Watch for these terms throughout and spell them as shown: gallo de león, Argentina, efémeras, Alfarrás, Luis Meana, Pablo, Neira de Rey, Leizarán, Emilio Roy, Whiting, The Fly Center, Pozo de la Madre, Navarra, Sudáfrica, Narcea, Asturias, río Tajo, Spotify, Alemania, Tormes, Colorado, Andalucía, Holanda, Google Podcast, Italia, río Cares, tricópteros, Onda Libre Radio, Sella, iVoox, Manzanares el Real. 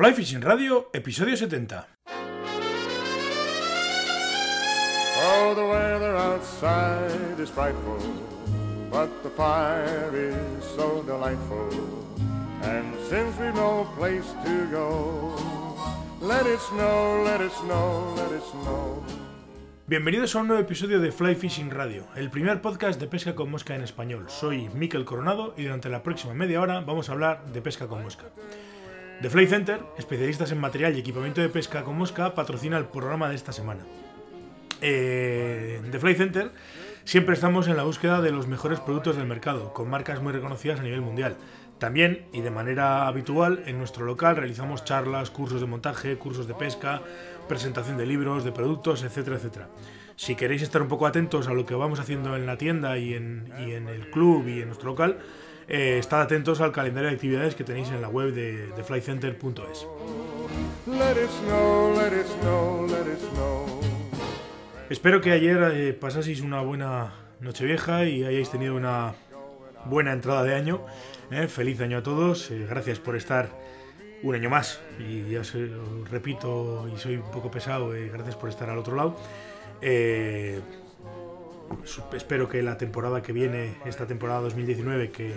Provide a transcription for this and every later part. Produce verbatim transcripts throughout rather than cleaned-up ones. Fly Fishing Radio, episodio setenta. Oh, the weather outside is frightful, but the fire is so delightful. And since we've no place to go, let it snow, let it snow, let it snow. Bienvenidos a un nuevo episodio de Fly Fishing Radio, el primer podcast de pesca con mosca en español. Soy Miquel Coronado y durante la próxima media hora vamos a hablar de pesca con mosca. The Fly Center, especialistas en material y equipamiento de pesca con mosca, patrocina el programa de esta semana. Eh, The Fly Center, siempre estamos en la búsqueda de los mejores productos del mercado, con marcas muy reconocidas a nivel mundial. También, y de manera habitual, en nuestro local realizamos charlas, cursos de montaje, cursos de pesca, presentación de libros, de productos, etcétera, etcétera. Si queréis estar un poco atentos a lo que vamos haciendo en la tienda y en, y en el club y en nuestro local, eh, estad atentos al calendario de actividades que tenéis en la web de, de fly center punto es. Espero que ayer eh, pasaseis una buena Nochevieja y hayáis tenido una buena entrada de año. Eh, feliz año a todos, eh, gracias por estar un año más, y ya os repito y soy un poco pesado, eh, gracias por estar al otro lado. Eh, espero que la temporada que viene, esta temporada dos mil diecinueve, que,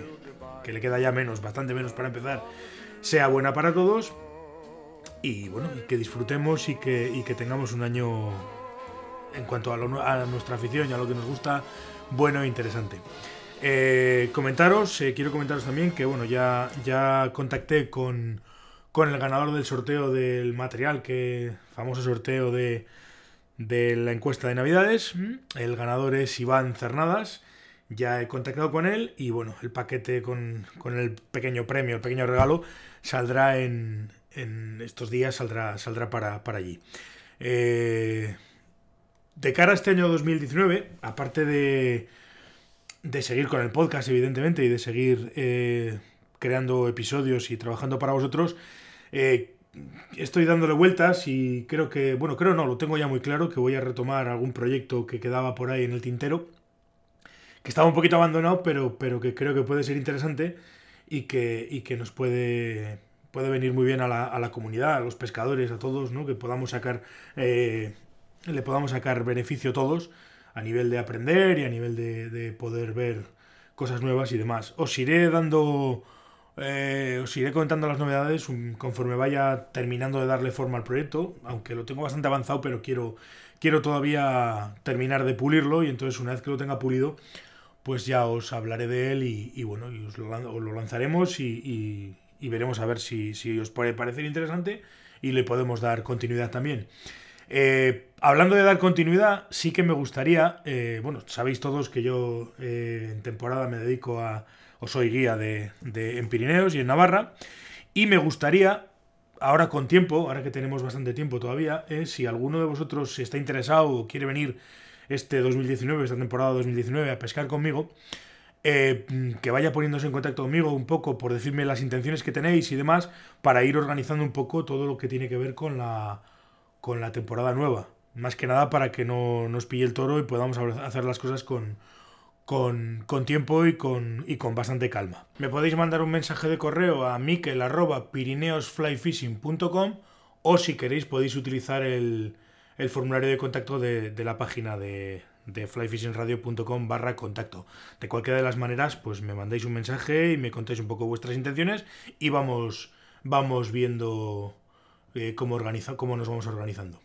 que le queda ya menos, bastante menos para empezar, sea buena para todos, y bueno, y que disfrutemos y que, y que tengamos un año en cuanto a, lo, a nuestra afición y a lo que nos gusta, bueno e interesante. Eh, comentaros, eh, quiero comentaros también que bueno, ya, ya contacté con, con el ganador del sorteo del material, que famoso sorteo de, de la encuesta de Navidades. El ganador es Iván Cernadas, ya he contactado con él y bueno, el paquete con, con el pequeño premio, el pequeño regalo, saldrá en, en estos días, saldrá, saldrá para, para allí. Eh, de cara a este año dos mil diecinueve, aparte de... de seguir con el podcast, evidentemente, y de seguir eh, creando episodios y trabajando para vosotros, eh, estoy dándole vueltas y creo que, bueno, creo no, lo tengo ya muy claro, que voy a retomar algún proyecto que quedaba por ahí en el tintero, que estaba un poquito abandonado, pero, pero que creo que puede ser interesante y que, y que nos puede, puede venir muy bien a la, a la comunidad, a los pescadores, a todos, ¿no? Que podamos sacar, eh, le podamos sacar beneficio todos, a nivel de aprender y a nivel de, de poder ver cosas nuevas y demás. Os iré dando, eh, os iré contando las novedades conforme vaya terminando de darle forma al proyecto, aunque lo tengo bastante avanzado, pero quiero, quiero todavía terminar de pulirlo, y entonces una vez que lo tenga pulido, pues ya os hablaré de él y, y bueno, y os, lo, os lo lanzaremos y, y, y veremos a ver si, si os puede parecer interesante y le podemos dar continuidad también. Eh, hablando de dar continuidad, sí que me gustaría, eh, bueno, sabéis todos que yo eh, en temporada me dedico a, o soy guía de, de en Pirineos y en Navarra, y me gustaría, ahora con tiempo, ahora que tenemos bastante tiempo todavía, eh, si alguno de vosotros está interesado o quiere venir este dos mil diecinueve, esta temporada dos mil diecinueve a pescar conmigo, eh, que vaya poniéndose en contacto conmigo un poco por decirme las intenciones que tenéis y demás, para ir organizando un poco todo lo que tiene que ver con la... con la temporada nueva, más que nada para que no nos pille el toro y podamos hacer las cosas con, con, con tiempo y con, y con bastante calma. Me podéis mandar un mensaje de correo a miquel arroba pirineos fly fishing punto com, o si queréis podéis utilizar el, el formulario de contacto de, de la página de, de fly fishing radio punto com barra contacto. De cualquiera de las maneras, pues me mandáis un mensaje y me contáis un poco vuestras intenciones y vamos, vamos viendo... Eh, cómo organiza, cómo nos vamos organizando.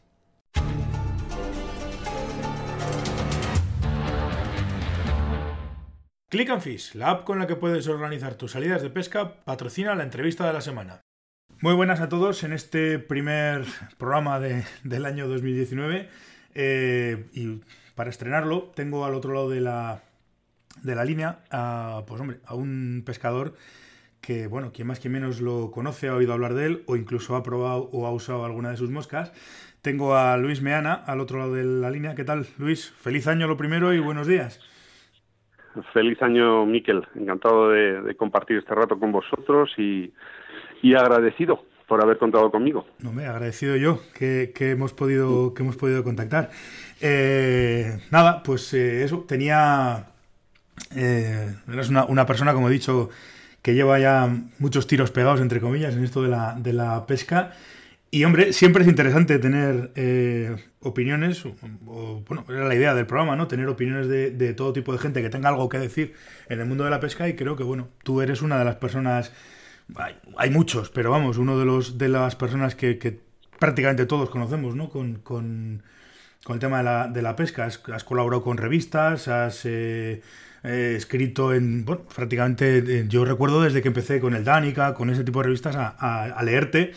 Click and Fish, la app con la que puedes organizar tus salidas de pesca, patrocina la entrevista de la semana. Muy buenas a todos en este primer programa de, del año dos mil diecinueve. Eh, y para estrenarlo tengo al otro lado de la, de la línea a, pues hombre, a un pescador que, bueno, quien más quien menos lo conoce, ha oído hablar de él, o incluso ha probado o ha usado alguna de sus moscas. Tengo a Luis Meana, al otro lado de la línea. ¿Qué tal, Luis? Feliz año lo primero y buenos días. Feliz año, Miquel. Encantado de, de compartir este rato con vosotros y, y agradecido por haber contado conmigo. No, me agradecido yo que, que, hemos, podido, que hemos podido contactar. Eh, nada, pues eh, eso, tenía... Eh, eras una, una persona, como he dicho... que lleva ya muchos tiros pegados, entre comillas, en esto de la, de la pesca. Y, hombre, siempre es interesante tener eh, opiniones, o, o, bueno, era la idea del programa, ¿no? Tener opiniones de, de todo tipo de gente que tenga algo que decir en el mundo de la pesca, y creo que, bueno, tú eres una de las personas, hay, hay muchos, pero vamos, uno de los de las personas que, que prácticamente todos conocemos, ¿no? Con, con, con el tema de la, de la pesca. Has, has colaborado con revistas, has... Eh, Eh, escrito en, bueno, prácticamente eh, yo recuerdo desde que empecé con el Dánica, con ese tipo de revistas, a, a, a leerte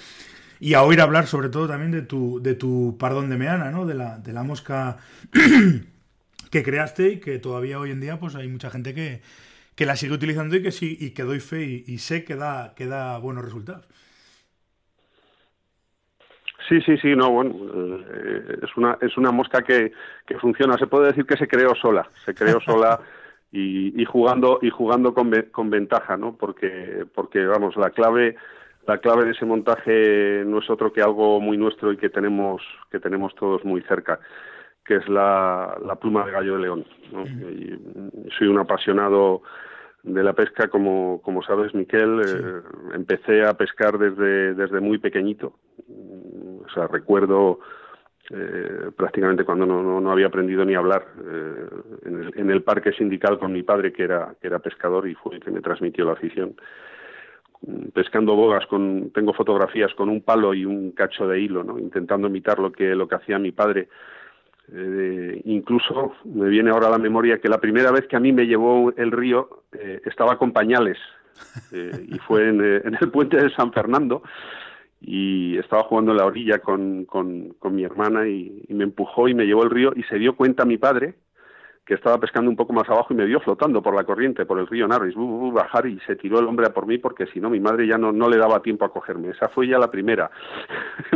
y a oír hablar sobre todo también de tu, de tu pardón de meana, ¿no? De la, de la mosca que creaste y que todavía hoy en día pues hay mucha gente que, que la sigue utilizando y que sí, y que doy fe y, y sé que da, que da buenos resultados. Sí, sí, sí, no, bueno, eh, es una, es una mosca que, que funciona, se puede decir que se creó sola, se creó sola. Y, y jugando y jugando con, con ventaja, ¿no? Porque porque vamos, la clave la clave de ese montaje no es otro que algo muy nuestro y que tenemos que tenemos todos muy cerca, que es la, la pluma de gallo de león, ¿no? Y soy un apasionado de la pesca, como como sabes, Miquel. Sí. Eh, empecé a pescar desde desde muy pequeñito, o sea, recuerdo Eh, prácticamente cuando no, no, no había aprendido ni a hablar, eh, en, el, en el parque sindical con mi padre, que era, que era pescador y fue el que me transmitió la afición, pescando bogas con, tengo fotografías con un palo y un cacho de hilo, ¿no? Intentando imitar lo que, lo que hacía mi padre. Eh, incluso me viene ahora a la memoria que la primera vez que a mí me llevó el río, eh, estaba con pañales, eh, y fue en, en el puente de San Fernando, y estaba jugando en la orilla con, con, con mi hermana y, y me empujó y me llevó al río, y se dio cuenta mi padre que estaba pescando un poco más abajo y me vio flotando por la corriente, por el río Narris, bu, bu, bajar, y se tiró el hombre a por mí porque si no mi madre ya no, no le daba tiempo a cogerme. Esa fue ya la primera,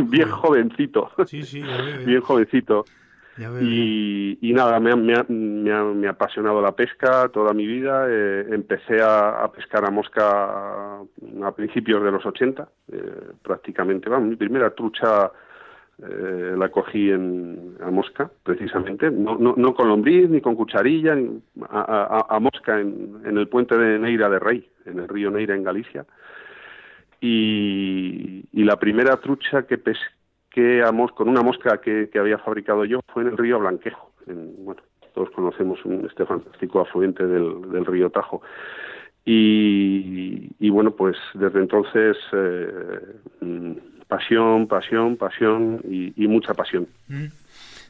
bien jovencito, sí, sí, ya veo, ya. bien jovencito. Ya veo, y, ya. y nada, me, me, me, ha, me ha apasionado la pesca toda mi vida. Eh, empecé a, a pescar a mosca a principios de los ochenta, eh, prácticamente. Bueno, mi primera trucha eh, la cogí en, a mosca, precisamente, no, no, no con lombriz ni con cucharilla, ni, a, a, a mosca en, en el puente de Neira de Rey, en el río Neira, en Galicia. Y, y la primera trucha que pesqué Que a mos, con una mosca que, que había fabricado yo fue en el río Blanquejo. En, bueno, todos conocemos un, este fantástico afluente del, del río Tajo. Y, y bueno, pues desde entonces, eh, pasión, pasión, pasión y, y mucha pasión.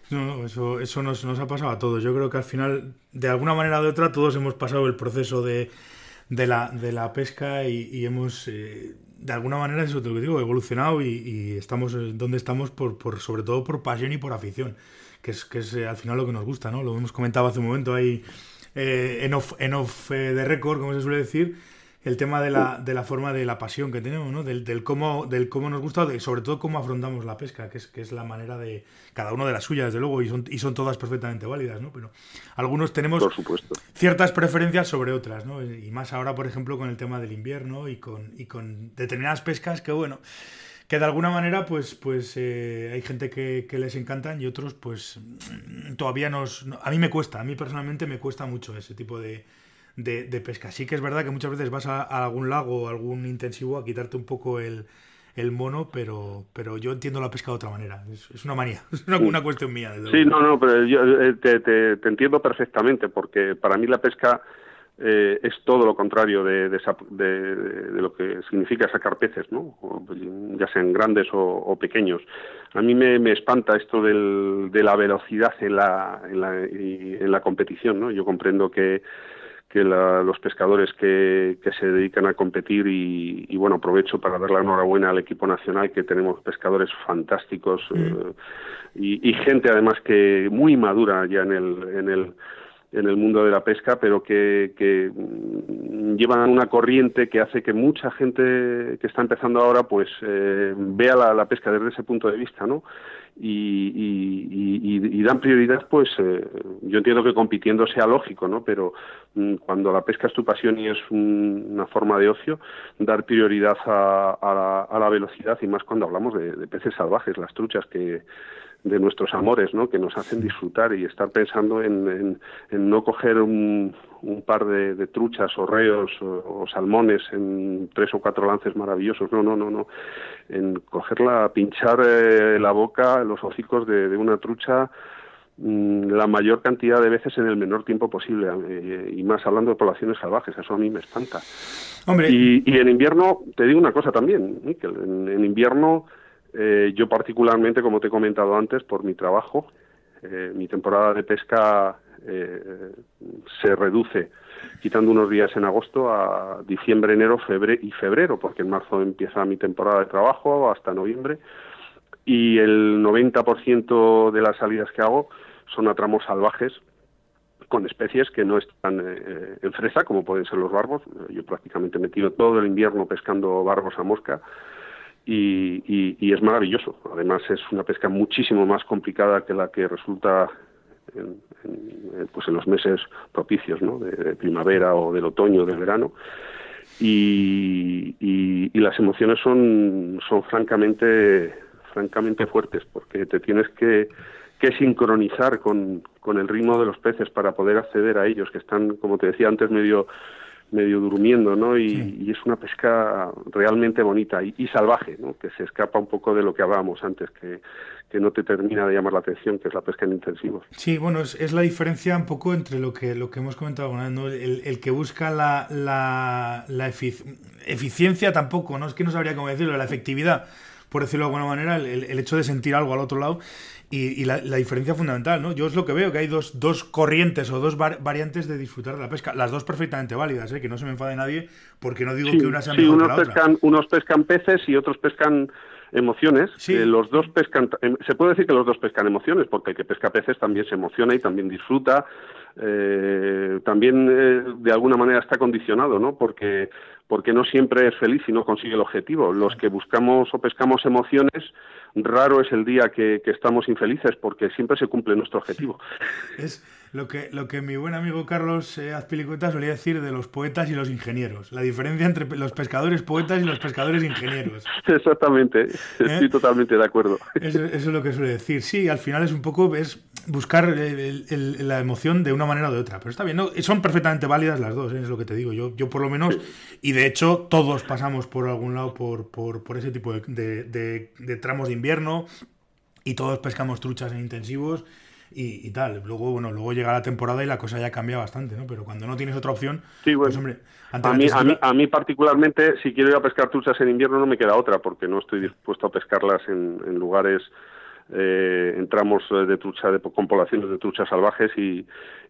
No, eso, eso nos, nos ha pasado a todos. Yo creo que al final, de alguna manera o de otra, todos hemos pasado el proceso de, de, la, de la pesca y, y hemos... Eh, de alguna manera, eso te lo digo, evolucionado y, y estamos donde estamos por, por sobre todo por pasión y por afición, que es, que es al final lo que nos gusta, ¿no? Lo hemos comentado hace un momento ahí, eh, en off, en off eh, de récord, como se suele decir, el tema de la, de la forma de la pasión que tenemos, ¿no? Del, del cómo, del cómo nos gusta, de, sobre todo cómo afrontamos la pesca, que es, que es la manera de cada uno de la suya, desde luego, y son, y son todas perfectamente válidas, ¿no? Pero algunos tenemos por supuesto ciertas preferencias sobre otras, ¿no? Y más ahora, por ejemplo, con el tema del invierno y con, y con determinadas pescas que, bueno, que de alguna manera, pues, pues eh, hay gente que, que les encantan y otros, pues, todavía nos... A mí me cuesta, a mí personalmente me cuesta mucho ese tipo de... De, de pesca. Sí que es verdad que muchas veces vas a, a algún lago o algún intensivo a quitarte un poco el, el mono, pero, pero yo entiendo la pesca de otra manera. Es, es una manía, es una, una cuestión mía. Sí, no, no, pero yo te, te, te entiendo perfectamente, porque para mí la pesca eh, es todo lo contrario de, de, de, de lo que significa sacar peces, ¿no? O, ya sean grandes o, o pequeños. A mí me, me espanta esto del, de la velocidad en la, en la, y, en la competición, ¿no? Yo comprendo que que la, los pescadores que, que se dedican a competir y, y bueno, aprovecho para dar la enhorabuena al equipo nacional, que tenemos pescadores fantásticos, mm. eh, y, y gente además que muy madura ya en el en el en el mundo de la pesca, pero que, que llevan una corriente que hace que mucha gente que está empezando ahora pues eh, vea la, la pesca desde ese punto de vista, ¿no? Y, y, y, y dan prioridad, pues eh, yo entiendo que compitiendo sea lógico, ¿no? Pero mm, cuando la pesca es tu pasión y es un, una forma de ocio, dar prioridad a, a, la, a la velocidad, y más cuando hablamos de, de peces salvajes, las truchas, que de nuestros amores, ¿no? Que nos hacen disfrutar y estar pensando en, en, en no coger un, un par de, de truchas o reos o, o salmones en tres o cuatro lances maravillosos, no, no, no, no, en cogerla, pinchar eh, la boca, los hocicos de, de una trucha la mayor cantidad de veces en el menor tiempo posible, eh, y más hablando de poblaciones salvajes, eso a mí me espanta. Hombre. Y, y en invierno, te digo una cosa también, Miquel, en, en invierno eh, yo particularmente, como te he comentado antes, por mi trabajo, eh, mi temporada de pesca eh, se reduce, quitando unos días en agosto, a diciembre, enero febre- y febrero, porque en marzo empieza mi temporada de trabajo hasta noviembre, y el noventa por ciento de las salidas que hago son a tramos salvajes con especies que no están eh, en fresa, como pueden ser los barbos. Yo prácticamente me tiro todo el invierno pescando barbos a mosca y, y, y es maravilloso. Además, es una pesca muchísimo más complicada que la que resulta en, en, pues en los meses propicios, ¿no? de, de primavera o del otoño o del verano. Y, y, y las emociones son, son francamente... francamente fuertes, porque te tienes que, que sincronizar con, con el ritmo de los peces para poder acceder a ellos, que están, como te decía antes, medio medio durmiendo, ¿no? Y, sí. y es una pesca realmente bonita y, y salvaje, ¿no? Que se escapa un poco de lo que hablábamos antes, que, que no te termina de llamar la atención, que es la pesca en intensivos. Sí, bueno, es, es la diferencia un poco entre lo que lo que hemos comentado, ¿no? El, el que busca la, la, la efic- eficiencia tampoco, ¿no? Es que no sabría cómo decirlo, la efectividad, por decirlo de alguna manera, el, el hecho de sentir algo al otro lado y, y la, la diferencia fundamental, ¿no? Yo es lo que veo, que hay dos, dos corrientes o dos var, variantes de disfrutar de la pesca, las dos perfectamente válidas, ¿eh? Que no se me enfade nadie, porque no digo sí, que una sea sí, mejor que la pescan, otra. Unos pescan peces y otros pescan emociones, sí. eh, los dos pescan, eh, se puede decir que los dos pescan emociones, porque el que pesca peces también se emociona y también disfruta, eh, también eh, de alguna manera está condicionado, ¿no? Porque porque no siempre es feliz y no consigue el objetivo. Los que buscamos o pescamos emociones, raro es el día que, que estamos infelices, porque siempre se cumple nuestro objetivo. Es lo que lo que mi buen amigo Carlos eh, Azpilicueta solía decir de los poetas y los ingenieros. La diferencia entre los pescadores poetas y los pescadores ingenieros. Exactamente, ¿eh? Estoy totalmente de acuerdo. Eso, eso es lo que suele decir. Sí, al final es un poco es buscar el, el, la emoción de una manera o de otra. Pero está bien, ¿no? Son perfectamente válidas las dos, ¿eh? Es lo que te digo. Yo, yo por lo menos... Sí. Y de hecho, todos pasamos por algún lado por, por, por ese tipo de, de, de, de tramos de invierno y todos pescamos truchas en intensivos y, y tal. Luego, bueno, luego llega la temporada y la cosa ya cambia bastante, ¿no? Pero cuando no tienes otra opción, sí, bueno, pues hombre, antes a mí, a mí, a mí particularmente, si quiero ir a pescar truchas en invierno no me queda otra, porque no estoy dispuesto a pescarlas en, en lugares, eh, en tramos de trucha de, con poblaciones de truchas salvajes y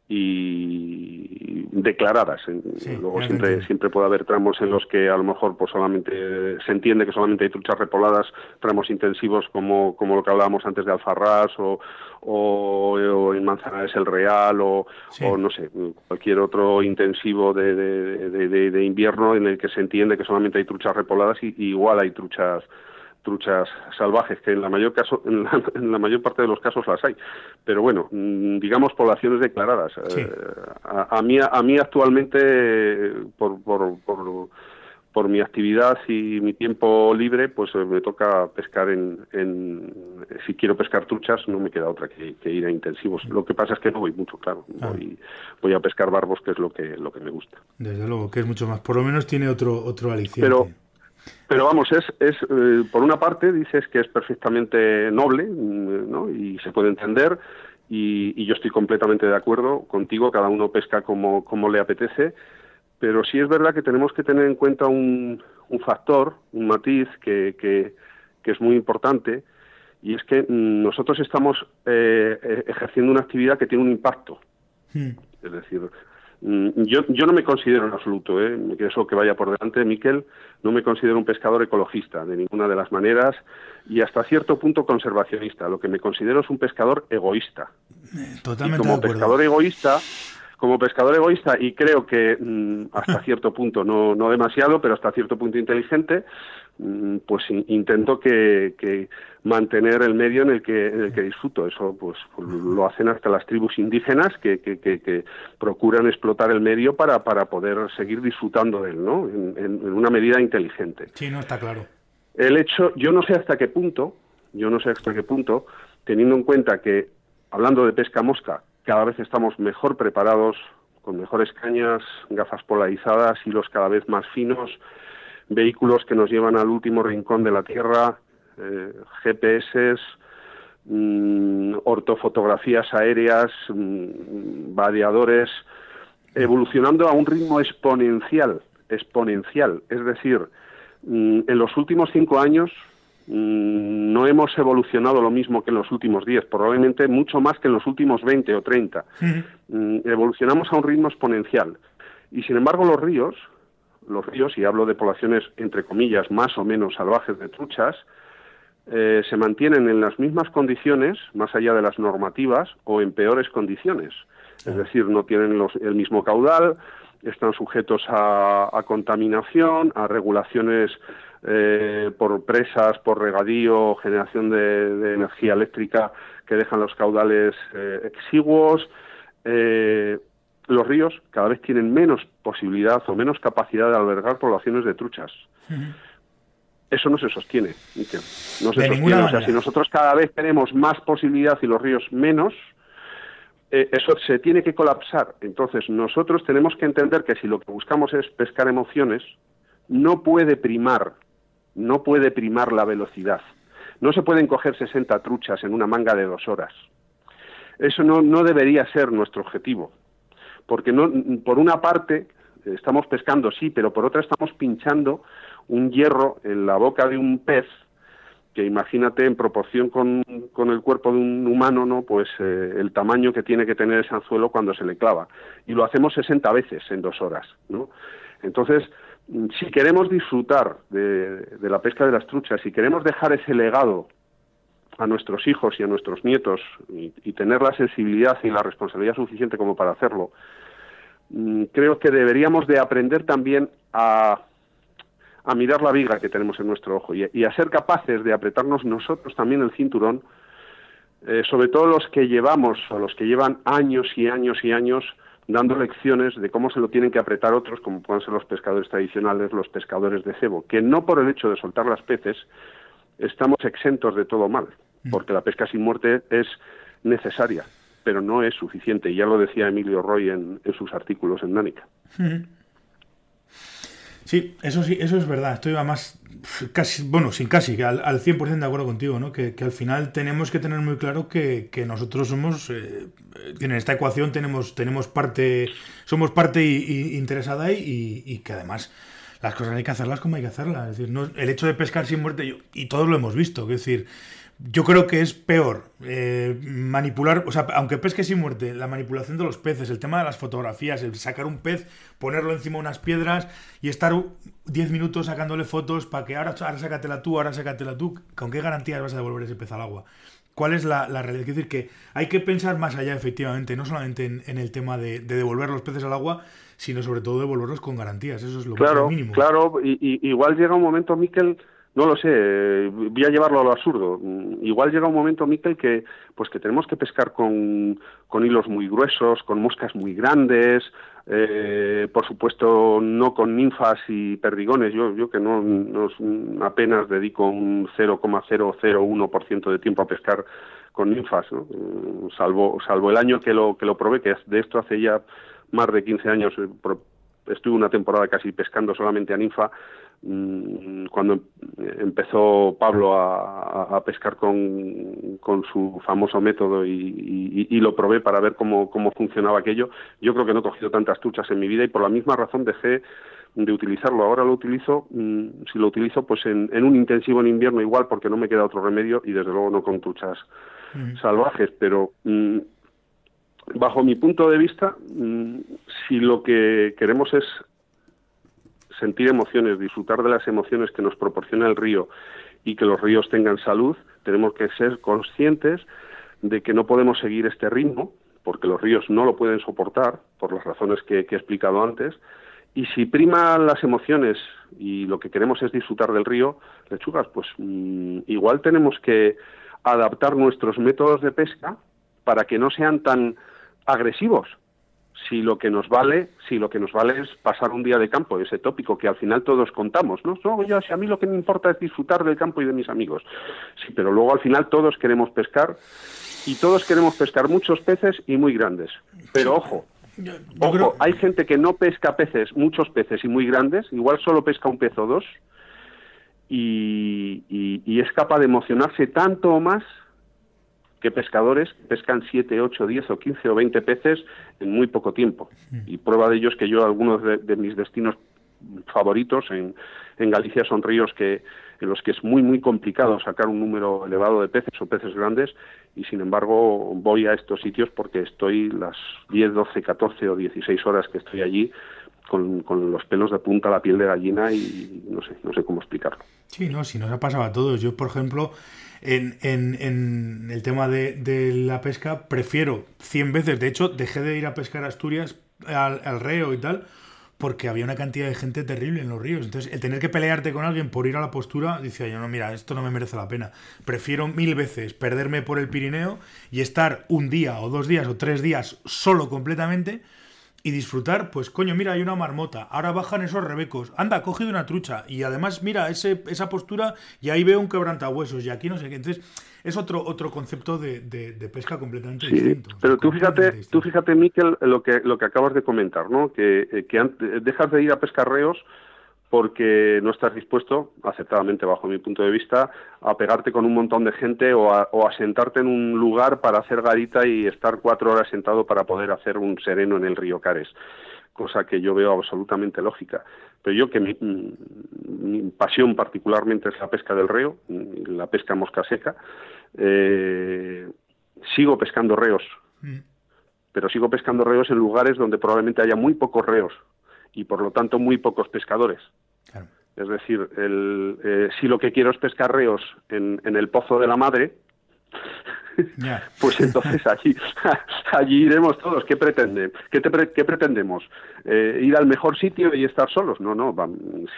y declaradas. Sí, luego siempre siempre puede haber tramos en los que a lo mejor pues solamente se entiende que solamente hay truchas repoladas, tramos intensivos como como lo que hablábamos antes de Alfarrás o o, o en Manzanares el Real o, sí. o no sé, cualquier otro intensivo de de, de, de de invierno en el que se entiende que solamente hay truchas repoladas y, y igual hay truchas truchas salvajes, que en la mayor caso en la, en la mayor parte de los casos las hay, pero bueno, digamos poblaciones declaradas. Sí. eh, a, a mí a mí actualmente por por, por por mi actividad y mi tiempo libre, pues me toca pescar en, en si quiero pescar truchas, no me queda otra que, que ir a intensivos. Lo que pasa es que no voy mucho, claro. Voy, voy a pescar barbos, que es lo que lo que me gusta. Desde luego, que es mucho más. Por lo menos tiene otro otro aliciente. Pero, Pero vamos, es, es eh, por una parte dices que es perfectamente noble, ¿no? Y se puede entender, y, y yo estoy completamente de acuerdo contigo, cada uno pesca como, como le apetece, pero sí es verdad que tenemos que tener en cuenta un, un factor, un matiz que, que, que es muy importante, y es que nosotros estamos eh, ejerciendo una actividad que tiene un impacto, sí. Es decir... Yo, yo no me considero en absoluto, ¿eh? Eso que vaya por delante, Miquel, no me considero un pescador ecologista de ninguna de las maneras y hasta cierto punto conservacionista. Lo que me considero es un pescador egoísta. Totalmente como de acuerdo. Pescador egoísta, como pescador egoísta, y creo que mmm, hasta cierto punto, no, no demasiado, pero hasta cierto punto inteligente, mmm, pues in, intento que, que mantener el medio en el que en el que disfruto. Eso pues lo hacen hasta las tribus indígenas que que, que, que procuran explotar el medio para, para poder seguir disfrutando de él, ¿no? En, en, en una medida inteligente. Sí, no está claro. El hecho, yo no sé hasta qué punto, yo no sé hasta qué punto teniendo en cuenta que, hablando de pesca mosca, cada vez estamos mejor preparados, con mejores cañas, gafas polarizadas, hilos cada vez más finos, vehículos que nos llevan al último rincón de la tierra, eh, G P S, mmm, ortofotografías aéreas, mmm, variadores, evolucionando a un ritmo exponencial, exponencial. Es decir, mmm, en los últimos cinco años mmm, no hemos evolucionado lo mismo que en los últimos diez, probablemente mucho más que en los últimos veinte o treinta. Uh-huh. Mmm, evolucionamos a un ritmo exponencial. Y sin embargo los ríos... los ríos, y hablo de poblaciones, entre comillas, más o menos salvajes de truchas, eh, se mantienen en las mismas condiciones, más allá de las normativas, o en peores condiciones. Es decir, no tienen los, el mismo caudal, están sujetos a, a contaminación, a regulaciones eh, por presas, por regadío, generación de, de energía eléctrica que dejan los caudales eh, exiguos. Eh, Los ríos cada vez tienen menos posibilidad o menos capacidad de albergar poblaciones de truchas. Uh-huh. Eso no se sostiene, Miquel. No se de sostiene. O sea, si nosotros cada vez tenemos más posibilidad y los ríos menos, eh, eso se tiene que colapsar. Entonces, nosotros tenemos que entender que si lo que buscamos es pescar emociones, no puede primar, no puede primar la velocidad. No se pueden coger sesenta truchas en una manga de dos horas. Eso no, no debería ser nuestro objetivo. Porque no, por una parte estamos pescando, sí, pero por otra estamos pinchando un hierro en la boca de un pez que, imagínate, en proporción con, con el cuerpo de un humano, ¿no? Pues eh, el tamaño que tiene que tener ese anzuelo cuando se le clava. Y lo hacemos sesenta veces en dos horas, ¿no? Entonces, si queremos disfrutar de, de la pesca de las truchas, si queremos dejar ese legado a nuestros hijos y a nuestros nietos y, y tener la sensibilidad y la responsabilidad suficiente como para hacerlo, creo que deberíamos de aprender también a, a mirar la viga que tenemos en nuestro ojo y, y a ser capaces de apretarnos nosotros también el cinturón, eh, sobre todo los que llevamos o los que llevan años y años y años dando lecciones de cómo se lo tienen que apretar otros, como pueden ser los pescadores tradicionales, los pescadores de cebo, que no por el hecho de soltar las peces estamos exentos de todo mal, porque la pesca sin muerte es necesaria, pero no es suficiente. Y ya lo decía Emilio Roy en, en sus artículos en Nánica. Sí, eso sí, eso es verdad. Estoy además casi, bueno, sin casi, al, al cien por ciento de acuerdo contigo, ¿no? Que, que al final tenemos que tener muy claro que, que nosotros somos, eh, en esta ecuación tenemos, tenemos parte, somos parte y, y interesada y, y, y que además las cosas hay que hacerlas como hay que hacerlas. Es decir, no, el hecho de pescar sin muerte, yo, y todos lo hemos visto, es decir, yo creo que es peor eh, manipular, o sea, aunque pesque sin muerte, la manipulación de los peces, el tema de las fotografías, el sacar un pez, ponerlo encima de unas piedras y estar diez minutos sacándole fotos para que ahora, ahora sácatela tú, ahora sácatela tú, ¿con qué garantías vas a devolver ese pez al agua? ¿Cuál es la, la realidad? Es decir, que hay que pensar más allá, efectivamente, no solamente en, en el tema de, de devolver los peces al agua, sino sobre todo devolverlos con garantías. Eso es lo claro, mínimo. Claro, claro. Y, y, igual llega un momento, Miquel, no lo sé, voy a llevarlo a lo absurdo. Igual llega un momento, Miquel, que pues que tenemos que pescar con, con hilos muy gruesos, con moscas muy grandes, eh, por supuesto no con ninfas y perdigones. Yo, yo que no, no apenas dedico un cero coma cero cero uno por ciento de tiempo a pescar con ninfas, ¿no? Salvo, salvo el año que lo, que lo probé, que de esto hace ya más de quince años. Estuve una temporada casi pescando solamente a ninfa mmm, cuando empezó Pablo a, a pescar con, con su famoso método y, y, y lo probé para ver cómo, cómo funcionaba aquello. Yo creo que no he cogido tantas truchas en mi vida y por la misma razón dejé de utilizarlo. Ahora lo utilizo, mmm, si lo utilizo, pues en, en un intensivo en invierno igual, porque no me queda otro remedio y desde luego no con truchas mm. salvajes, pero... Mmm, bajo mi punto de vista, si lo que queremos es sentir emociones, disfrutar de las emociones que nos proporciona el río y que los ríos tengan salud, tenemos que ser conscientes de que no podemos seguir este ritmo, porque los ríos no lo pueden soportar, por las razones que, que he explicado antes, y si priman las emociones y lo que queremos es disfrutar del río, lechugas, pues igual tenemos que adaptar nuestros métodos de pesca para que no sean tan agresivos, si lo que nos vale, si lo que nos vale es pasar un día de campo, ese tópico que al final todos contamos, ¿no? No, ya, si a mí lo que me importa es disfrutar del campo y de mis amigos. Sí, pero luego al final todos queremos pescar y todos queremos pescar muchos peces y muy grandes. Pero ojo, yo, yo ojo, creo... hay gente que no pesca peces, muchos peces y muy grandes, igual solo pesca un pez o dos y, y, y es capaz de emocionarse tanto o más que pescadores pescan siete, ocho, diez o quince o veinte peces en muy poco tiempo. Y prueba de ello es que yo, algunos de, de mis destinos favoritos en, en Galicia son ríos que, en los que es muy, muy complicado sacar un número elevado de peces o peces grandes, y sin embargo voy a estos sitios porque estoy las diez, doce, catorce o dieciséis horas que estoy allí Con, con los pelos de punta, la piel de gallina y no sé, no sé cómo explicarlo. Sí, no, si nos ha pasado a todos. Yo, por ejemplo, en, en, en el tema de, de la pesca prefiero cien veces. De hecho, dejé de ir a pescar a Asturias, al, al reo y tal, porque había una cantidad de gente terrible en los ríos. Entonces, el tener que pelearte con alguien por ir a la postura, decía yo, no, mira, esto no me merece la pena. Prefiero mil veces perderme por el Pirineo y estar un día o dos días o tres días solo completamente y disfrutar, pues coño, mira, hay una marmota, ahora bajan esos rebecos, anda, ha cogido una trucha, y además, mira, ese, esa postura, y ahí veo un quebrantahuesos, y aquí no sé qué. Entonces, es otro otro concepto de, de, de pesca completamente sí, distinto. Pero tú fíjate, distinto. tú fíjate, Miquel, lo que lo que acabas de comentar, ¿no? Que, que antes, dejas de ir a pescarreos porque no estás dispuesto, acertadamente bajo mi punto de vista, a pegarte con un montón de gente o a, o a sentarte en un lugar para hacer garita y estar cuatro horas sentado para poder hacer un sereno en el río Cares, cosa que yo veo absolutamente lógica. Pero yo que mi, mi pasión particularmente es la pesca del reo, la pesca mosca seca, eh, sigo pescando reos, mm. pero sigo pescando reos en lugares donde probablemente haya muy pocos reos y por lo tanto muy pocos pescadores. Claro. Es decir, el, eh, si lo que quiero es pescar reos en, en el Pozo de la Madre, yeah. pues entonces allí, allí iremos todos. ¿Qué pretende? ¿Qué, te pre- qué pretendemos? Eh, ¿ir al mejor sitio y estar solos? No, no.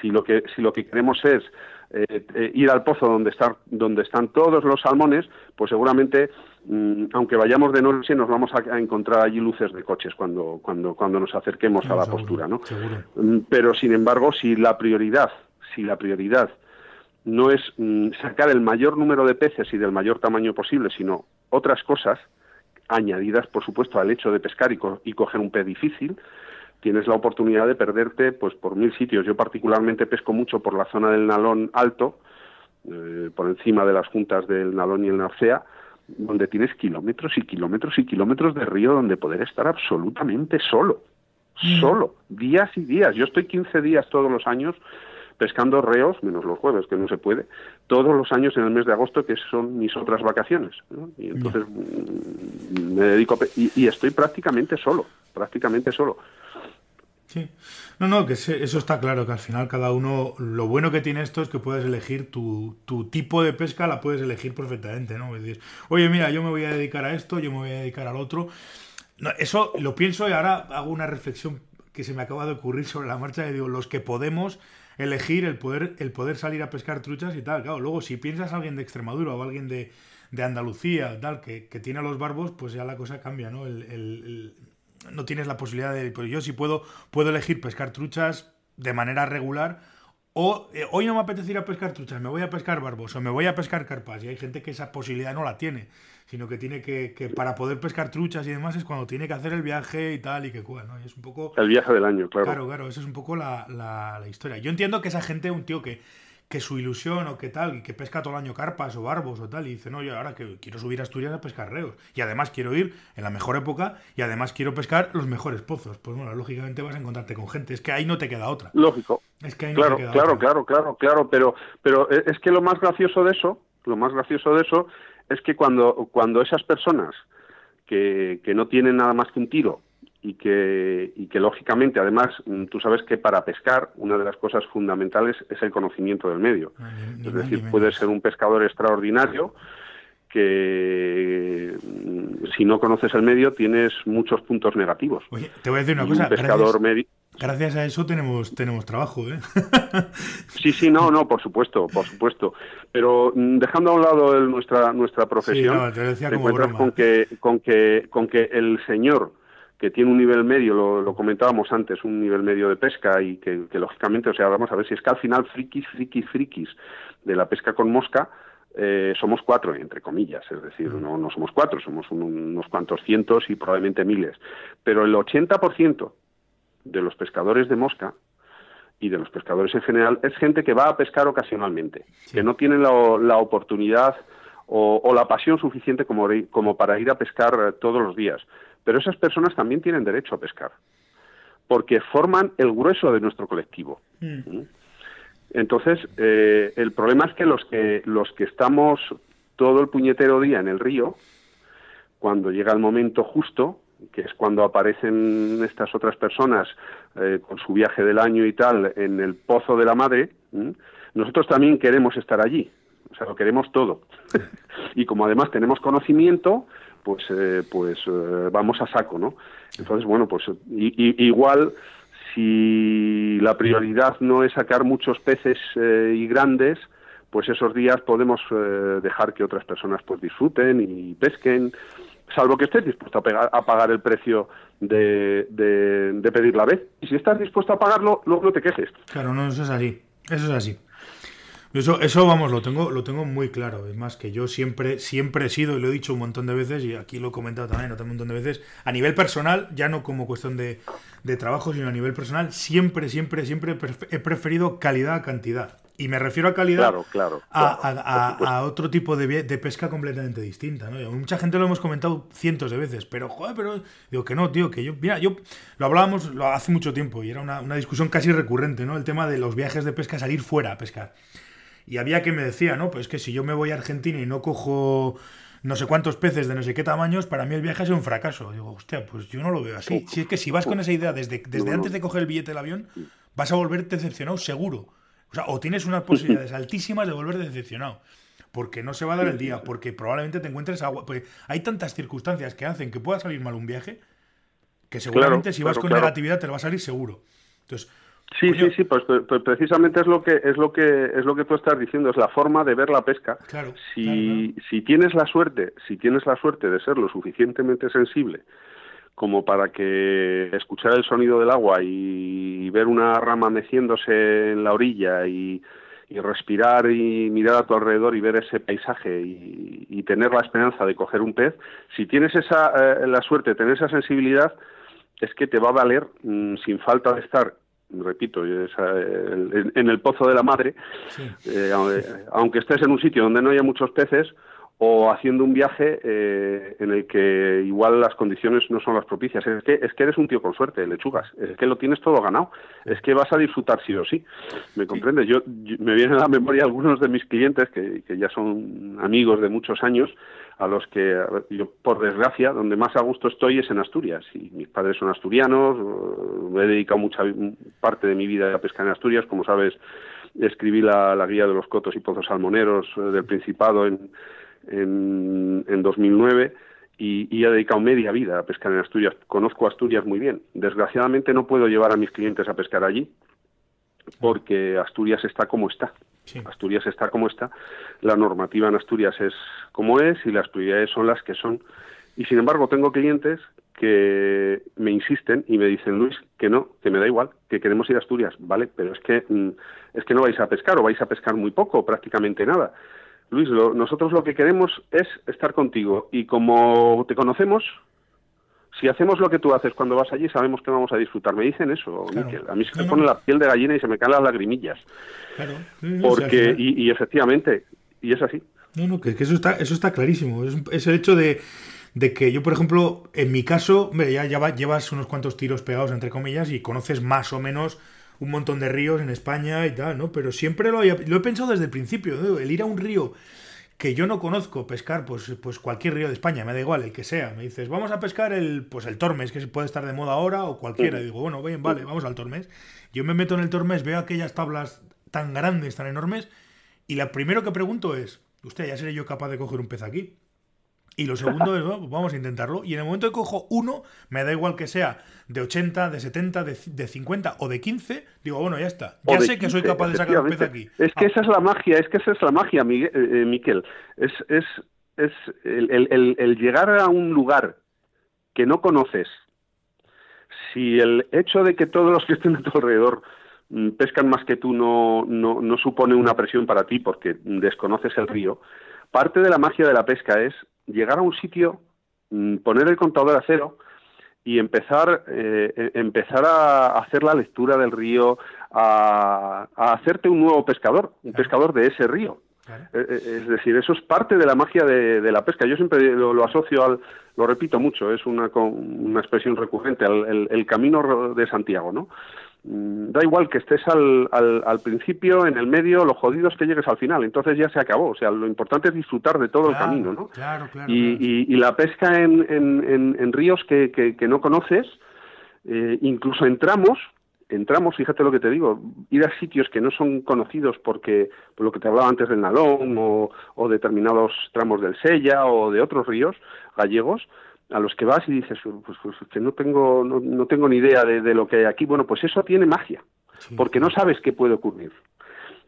Si lo que, si lo que queremos es eh, eh, ir al pozo donde, estar, donde están todos los salmones, pues seguramente, mmm, aunque vayamos de noche, nos vamos a, a encontrar allí luces de coches cuando, cuando, cuando nos acerquemos no, a la seguro, postura, ¿no? Seguro. Pero, sin embargo, si la prioridad, si la prioridad no es mmm, sacar el mayor número de peces y del mayor tamaño posible, sino otras cosas, añadidas, por supuesto, al hecho de pescar y, co- y coger un pez difícil, tienes la oportunidad de perderte pues por mil sitios. Yo particularmente pesco mucho por la zona del Nalón Alto, eh, por encima de las juntas del Nalón y el Narcea, donde tienes kilómetros y kilómetros y kilómetros de río donde poder estar absolutamente solo, mm. solo, días y días. Yo estoy quince días todos los años pescando reos, menos los jueves, que no se puede, todos los años en el mes de agosto, que son mis otras vacaciones, ¿no? Y entonces Bien. me dedico a pe- y, y estoy prácticamente solo, prácticamente solo. Sí, no, no, que se, eso está claro, que al final cada uno, lo bueno que tiene esto es que puedes elegir tu, tu tipo de pesca, la puedes elegir perfectamente, ¿no? Es decir, oye, mira, yo me voy a dedicar a esto, yo me voy a dedicar al otro. No, eso lo pienso y ahora hago una reflexión que se me acaba de ocurrir sobre la marcha, y digo, los que podemos elegir el poder, el poder salir a pescar truchas y tal, claro, luego si piensas alguien de Extremadura o alguien de, de Andalucía, tal, que, que tiene los barbos, pues ya la cosa cambia, ¿no? El, el, el, no tienes la posibilidad de, pues yo sí puedo, puedo elegir pescar truchas de manera regular, o eh, hoy no me apetece ir a pescar truchas, me voy a pescar barbos, o me voy a pescar carpas, y hay gente que esa posibilidad no la tiene, sino que tiene que, que para poder pescar truchas y demás es cuando tiene que hacer el viaje y tal y que cual, ¿no? Y es un poco... El viaje del año, claro. Claro, claro, esa es un poco la, la, la historia. Yo entiendo que esa gente, un tío que, que su ilusión o que tal, que pesca todo el año carpas o barbos o tal, y dice, no, yo ahora que quiero subir a Asturias a pescar reos, y además quiero ir en la mejor época, y además quiero pescar los mejores pozos. Pues bueno, lógicamente vas a encontrarte con gente, es que ahí no te queda otra. Lógico. Es que ahí claro, no te queda claro, otra. Claro, claro, claro, pero, pero es que lo más gracioso de eso, lo más gracioso de eso... es que cuando, cuando esas personas que, que no tienen nada más que un tiro y que, y que lógicamente, además, tú sabes que para pescar una de las cosas fundamentales es el conocimiento del medio. Ay, es decir, puedes ser un pescador extraordinario que si no conoces el medio tienes muchos puntos negativos. Oye, te voy a decir una y cosa. Un pescador medio... Gracias a eso tenemos tenemos trabajo, ¿eh? Sí, sí, no, no, por supuesto, por supuesto. Pero dejando a un lado el, nuestra nuestra profesión, sí, no, te, te encuentras broma. con que con que con que el señor que tiene un nivel medio, lo, lo comentábamos antes, un nivel medio de pesca y que, que lógicamente, o sea, vamos a ver si es que al final frikis, frikis, frikis de la pesca con mosca eh, somos cuatro, entre comillas, es decir, no, no somos cuatro, somos un, unos cuantos cientos y probablemente miles, pero el ochenta por ciento de los pescadores de mosca y de los pescadores en general es gente que va a pescar ocasionalmente, sí, que no tiene la, la oportunidad o, o la pasión suficiente como, como para ir a pescar todos los días. Pero esas personas también tienen derecho a pescar, porque forman el grueso de nuestro colectivo. Mm. Entonces, eh, el problema es que los que los que estamos todo el puñetero día en el río, cuando llega el momento justo, que es cuando aparecen estas otras personas eh, con su viaje del año y tal en el Pozo de la Madre, ¿m? Nosotros también queremos estar allí, o sea, lo queremos todo. Y como además tenemos conocimiento, pues eh, pues eh, vamos a saco, ¿no? Entonces, bueno, pues y, y, igual si la prioridad no es sacar muchos peces eh, y grandes, pues esos días podemos eh, dejar que otras personas pues disfruten y pesquen, salvo que estés dispuesto a, pegar, a pagar el precio de, de, de pedir la vez. Y si estás dispuesto a pagarlo, luego no te quejes. Claro, no, eso es así, eso es así. Eso, eso vamos, lo tengo, lo tengo muy claro. Es más, que yo siempre, siempre he sido, y lo he dicho un montón de veces, y aquí lo he comentado también un montón de veces, a nivel personal, ya no como cuestión de, de trabajo, sino a nivel personal, siempre, siempre, siempre he preferido calidad a cantidad. Y me refiero a calidad claro, claro, a, claro, a, a, a otro tipo de, de pesca completamente distinta, ¿no? Mucha gente lo hemos comentado cientos de veces, pero joder, pero digo que no, tío, que yo, mira, yo lo hablábamos lo, hace mucho tiempo y era una, una discusión casi recurrente, ¿no? El tema de los viajes de pesca, salir fuera a pescar. Y había que me decía, ¿no? Pues que si yo me voy a Argentina y no cojo no sé cuántos peces de no sé qué tamaños, para mí el viaje es un fracaso. Digo, hostia, pues yo no lo veo así. Si es que si vas con esa idea desde, desde antes de coger el billete del avión, vas a volverte decepcionado seguro. O sea, o tienes unas posibilidades altísimas de volverte decepcionado. Porque no se va a dar el día, porque probablemente te encuentres agua. Pues hay tantas circunstancias que hacen que pueda salir mal un viaje, que seguramente claro, si vas claro, con claro. negatividad te lo va a salir seguro. Entonces... Sí, Oye. sí, sí, pues, pues precisamente es lo que es lo que es lo que tú estás diciendo, es la forma de ver la pesca. Claro, si claro, claro. si tienes la suerte, si tienes la suerte de ser lo suficientemente sensible como para que escuchar el sonido del agua y, y ver una rama meciéndose en la orilla y, y respirar y mirar a tu alrededor y ver ese paisaje y, y tener la esperanza de coger un pez, si tienes esa eh, la suerte, tener esa sensibilidad, es que te va a valer mmm, sin falta de estar repito, en el Pozo de la Madre, sí. eh, aunque estés en un sitio donde no haya muchos peces o haciendo un viaje eh, en el que igual las condiciones no son las propicias. Es que es que eres un tío con suerte, lechugas, es que lo tienes todo ganado, es que vas a disfrutar sí o sí, ¿me comprendes? Yo, yo me vienen a la memoria algunos de mis clientes que, que ya son amigos de muchos años, a los que yo, por desgracia, donde más a gusto estoy es en Asturias. Y mis padres son asturianos, me he dedicado mucha parte de mi vida a la pesca en Asturias. Como sabes, escribí la, la guía de los cotos y pozos salmoneros del Principado en, en, en dos mil nueve y, y he dedicado media vida a pescar en Asturias. Conozco Asturias muy bien. Desgraciadamente no puedo llevar a mis clientes a pescar allí porque Asturias está como está. Sí. Asturias está como está, la normativa en Asturias es como es y las prioridades son las que son. Y sin embargo tengo clientes que me insisten y me dicen, Luis, que no, que me da igual, que queremos ir a Asturias. Vale, pero es que, es que no vais a pescar o vais a pescar muy poco, prácticamente nada. Luis, lo, nosotros lo que queremos es estar contigo y como te conocemos... Si hacemos lo que tú haces cuando vas allí, sabemos que vamos a disfrutar. Me dicen eso, claro. Miquel. A mí se me no, pone no. la piel de gallina y se me caen las lagrimillas. Claro. No, Porque, y, y efectivamente, y es así. No, no, que, que eso está eso está clarísimo. Es, es el hecho de, de que yo, por ejemplo, en mi caso, ya, ya va, llevas unos cuantos tiros pegados, entre comillas, y conoces más o menos un montón de ríos en España y tal, ¿no? Pero siempre lo, lo he pensado desde el principio, ¿no? El ir a un río... que yo no conozco pescar, pues, pues cualquier río de España, me da igual, el que sea. Me dices, vamos a pescar el pues el Tormes, que puede estar de moda ahora, o cualquiera. Y digo, bueno, bien, vale, vamos al Tormes. Yo me meto en el Tormes, veo aquellas tablas tan grandes, tan enormes, y lo primero que pregunto es, hostia, ¿ya seré yo capaz de coger un pez aquí? Y lo segundo es, bueno, pues vamos a intentarlo. Y en el momento que cojo uno, me da igual que sea de ochenta, de setenta, de, de cincuenta o de quince, digo, bueno, ya está. Ya sé quince, que soy capaz de sacar un pez aquí. Es que ah. esa es la magia, es que esa es la magia, Miguel, eh, Miquel. Es, es, es el, el, el, el llegar a un lugar que no conoces si el hecho de que todos los que estén a tu alrededor pescan más que tú no, no, no supone una presión para ti porque desconoces el río, parte de la magia de la pesca es llegar a un sitio, poner el contador a cero y empezar, eh, empezar a hacer la lectura del río, a, a hacerte un nuevo pescador, un claro. pescador de ese río. Claro. Es decir, eso es parte de la magia de, de la pesca. Yo siempre lo, lo asocio al, lo repito mucho, es una, una expresión recurrente, al, el, el camino de Santiago, ¿no? Da igual que estés al, al, al principio, en el medio, lo jodido es que llegues al final, entonces ya se acabó. O sea, lo importante es disfrutar de todo claro, el camino, ¿no? Claro, claro, y, claro. Y, y la pesca en, en, en, en ríos que, que, que no conoces, eh, incluso entramos... Entramos, fíjate lo que te digo, ir a sitios que no son conocidos porque, por lo que te hablaba antes del Nalón o, o determinados tramos del Sella o de otros ríos gallegos, a los que vas y dices, pues, pues que no tengo, no, no tengo ni idea de, de lo que hay aquí. Bueno, pues eso tiene magia, sí, porque no sabes qué puede ocurrir.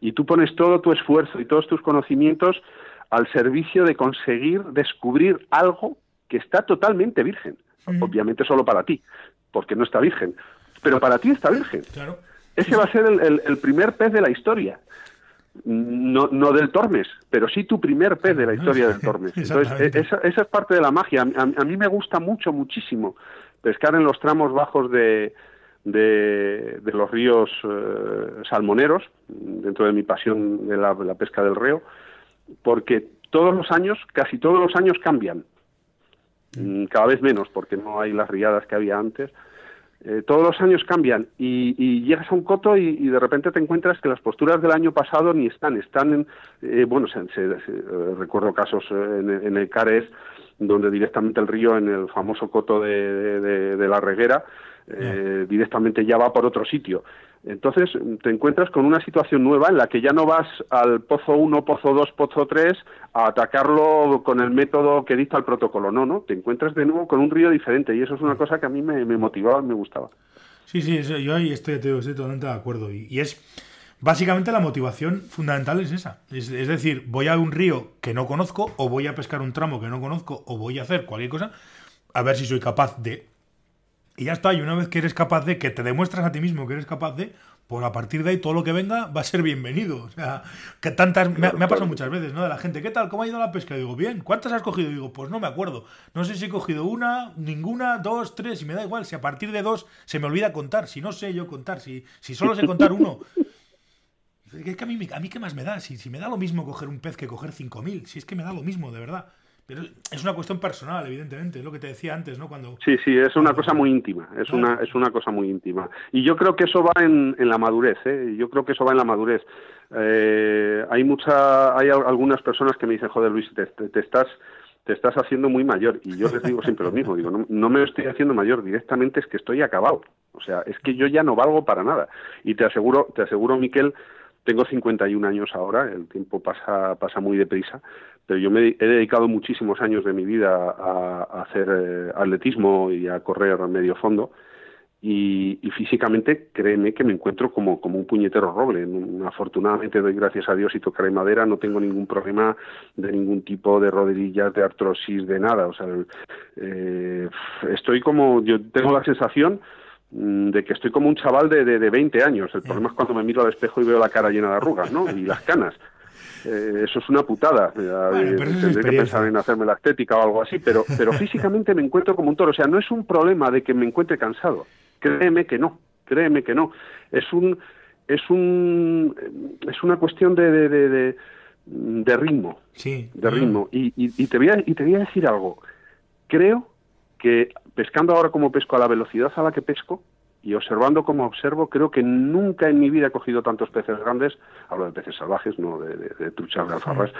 Y tú pones todo tu esfuerzo y todos tus conocimientos al servicio de conseguir descubrir algo que está totalmente virgen. Sí. Obviamente solo para ti, porque no está virgen. Pero para ti está virgen. Claro. Ese va a ser el, el, el primer pez de la historia. No, no del Tormes, pero sí tu primer pez de la historia del Tormes. Entonces, esa, esa es parte de la magia. A, a mí me gusta mucho, muchísimo, pescar en los tramos bajos de, de, de los ríos eh, salmoneros, dentro de mi pasión de la, de la pesca del reo, porque todos los años, casi todos los años cambian. Cada vez menos, porque no hay las riadas que había antes. Eh, todos los años cambian y, y llegas a un coto y, y de repente te encuentras que las posturas del año pasado ni están, están en, eh, bueno, se, se, se, eh, recuerdo casos en, en el Cares, donde directamente el río, en el famoso coto de, de, de la Reguera, eh, directamente ya va por otro sitio. Entonces te encuentras con una situación nueva en la que ya no vas al pozo uno, pozo dos, pozo tres a atacarlo con el método que dicta el protocolo, no, no, te encuentras de nuevo con un río diferente y eso es una cosa que a mí me, me motivaba, me gustaba. Sí, sí, eso, yo ahí estoy, estoy totalmente de acuerdo y, y es básicamente la motivación fundamental es esa, es, es decir, voy a un río que no conozco o voy a pescar un tramo que no conozco o voy a hacer cualquier cosa a ver si soy capaz de... Y ya está, y una vez que eres capaz de, que te demuestras a ti mismo que eres capaz de, pues a partir de ahí todo lo que venga va a ser bienvenido. O sea, que tantas, me ha, me ha pasado muchas veces, ¿no? De la gente, ¿qué tal? ¿Cómo ha ido la pesca? Y digo, bien, ¿cuántas has cogido? Y digo, pues no me acuerdo. No sé si he cogido una, ninguna, dos, tres, y me da igual. Si a partir de dos se me olvida contar, si no sé yo contar, si, si solo sé contar uno. Es que a mí, a mí ¿qué más me da? Si, si me da lo mismo coger un pez que coger cinco mil, si es que me da lo mismo, de verdad. Pero es una cuestión personal, evidentemente, es lo que te decía antes, ¿no? Cuando... Sí, sí, es una cosa muy íntima, es claro. una es una cosa muy íntima. Y yo creo que eso va en, en la madurez, ¿eh? Yo creo que eso va en la madurez. Eh, hay mucha, hay algunas personas que me dicen, joder, Luis, te, te, te estás te estás haciendo muy mayor. Y yo les digo siempre lo mismo, digo, no, no me estoy haciendo mayor, directamente es que estoy acabado. O sea, es que yo ya no valgo para nada. Y te aseguro, te aseguro, Miquel, tengo cincuenta y un años ahora, el tiempo pasa pasa muy deprisa, pero yo me he dedicado muchísimos años de mi vida a, a hacer eh, atletismo y a correr medio fondo y, y físicamente, créeme que me encuentro como, como un puñetero roble. Afortunadamente doy gracias a Dios y tocaré madera, no tengo ningún problema de ningún tipo de rodillas, de artrosis, de nada. O sea, eh, estoy como, yo tengo la sensación de que estoy como un chaval de, de, de veinte años. El problema es cuando me miro al espejo y veo la cara llena de arrugas, ¿no? Y las canas. Eh, eso es una putada. Bueno, tendré que pensar en hacerme la estética o algo así, pero, pero físicamente me encuentro como un toro. O sea, no es un problema de que me encuentre cansado. Créeme que no, créeme que no. Es un, es un, es una cuestión de, de, de, de, de ritmo. Sí. De ritmo. Y, y, y te voy a, y te voy a decir algo. Creo que pescando ahora como pesco, a la velocidad a la que pesco y observando como observo, creo que nunca en mi vida he cogido tantos peces grandes, hablo de peces salvajes, no de, de, de truchas, de alfarrás,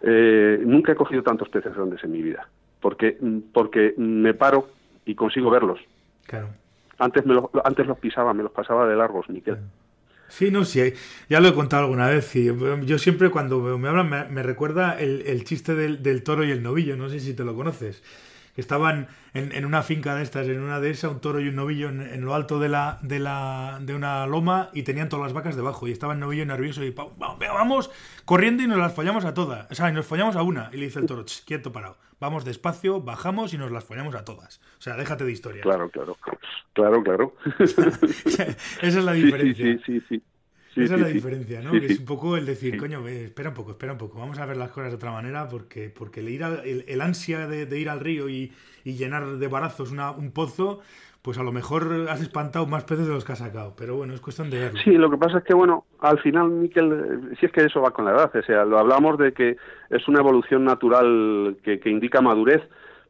eh, nunca he cogido tantos peces grandes en mi vida, porque porque me paro y consigo verlos. Claro. Antes, me lo, antes los pisaba, me los pasaba de largos, Miquel. Claro. Sí, no, sí, ya lo he contado alguna vez. Y yo siempre cuando me hablan me, me recuerda el, el chiste del, del toro y el novillo, no sé si te lo conoces. que estaban en, en una finca de estas, en una dehesa, un toro y un novillo en, en lo alto de la, de la de una loma, y tenían todas las vacas debajo, y estaba el novillo nervioso, y vamos, vamos corriendo y nos las follamos a todas, o sea, y nos follamos a una, y le dice el toro, quieto, parado, vamos despacio, bajamos y nos las follamos a todas, o sea, déjate de historias. Claro, claro, claro, claro. Esa es la diferencia. Sí, sí, sí, sí. Sí, Esa sí, es la sí, diferencia, ¿no? Sí, que es un poco el decir, sí. coño, eh, espera un poco, espera un poco, vamos a ver las cosas de otra manera, porque, porque el, ir a, el, el ansia de, de ir al río y, y llenar de barazos una, un pozo, pues a lo mejor has espantado más peces de los que has sacado, pero bueno, es cuestión de verlo. Sí, lo que pasa es que, bueno, al final, Miquel, si es que eso va con la edad, o sea, lo hablamos de que es una evolución natural que, que indica madurez,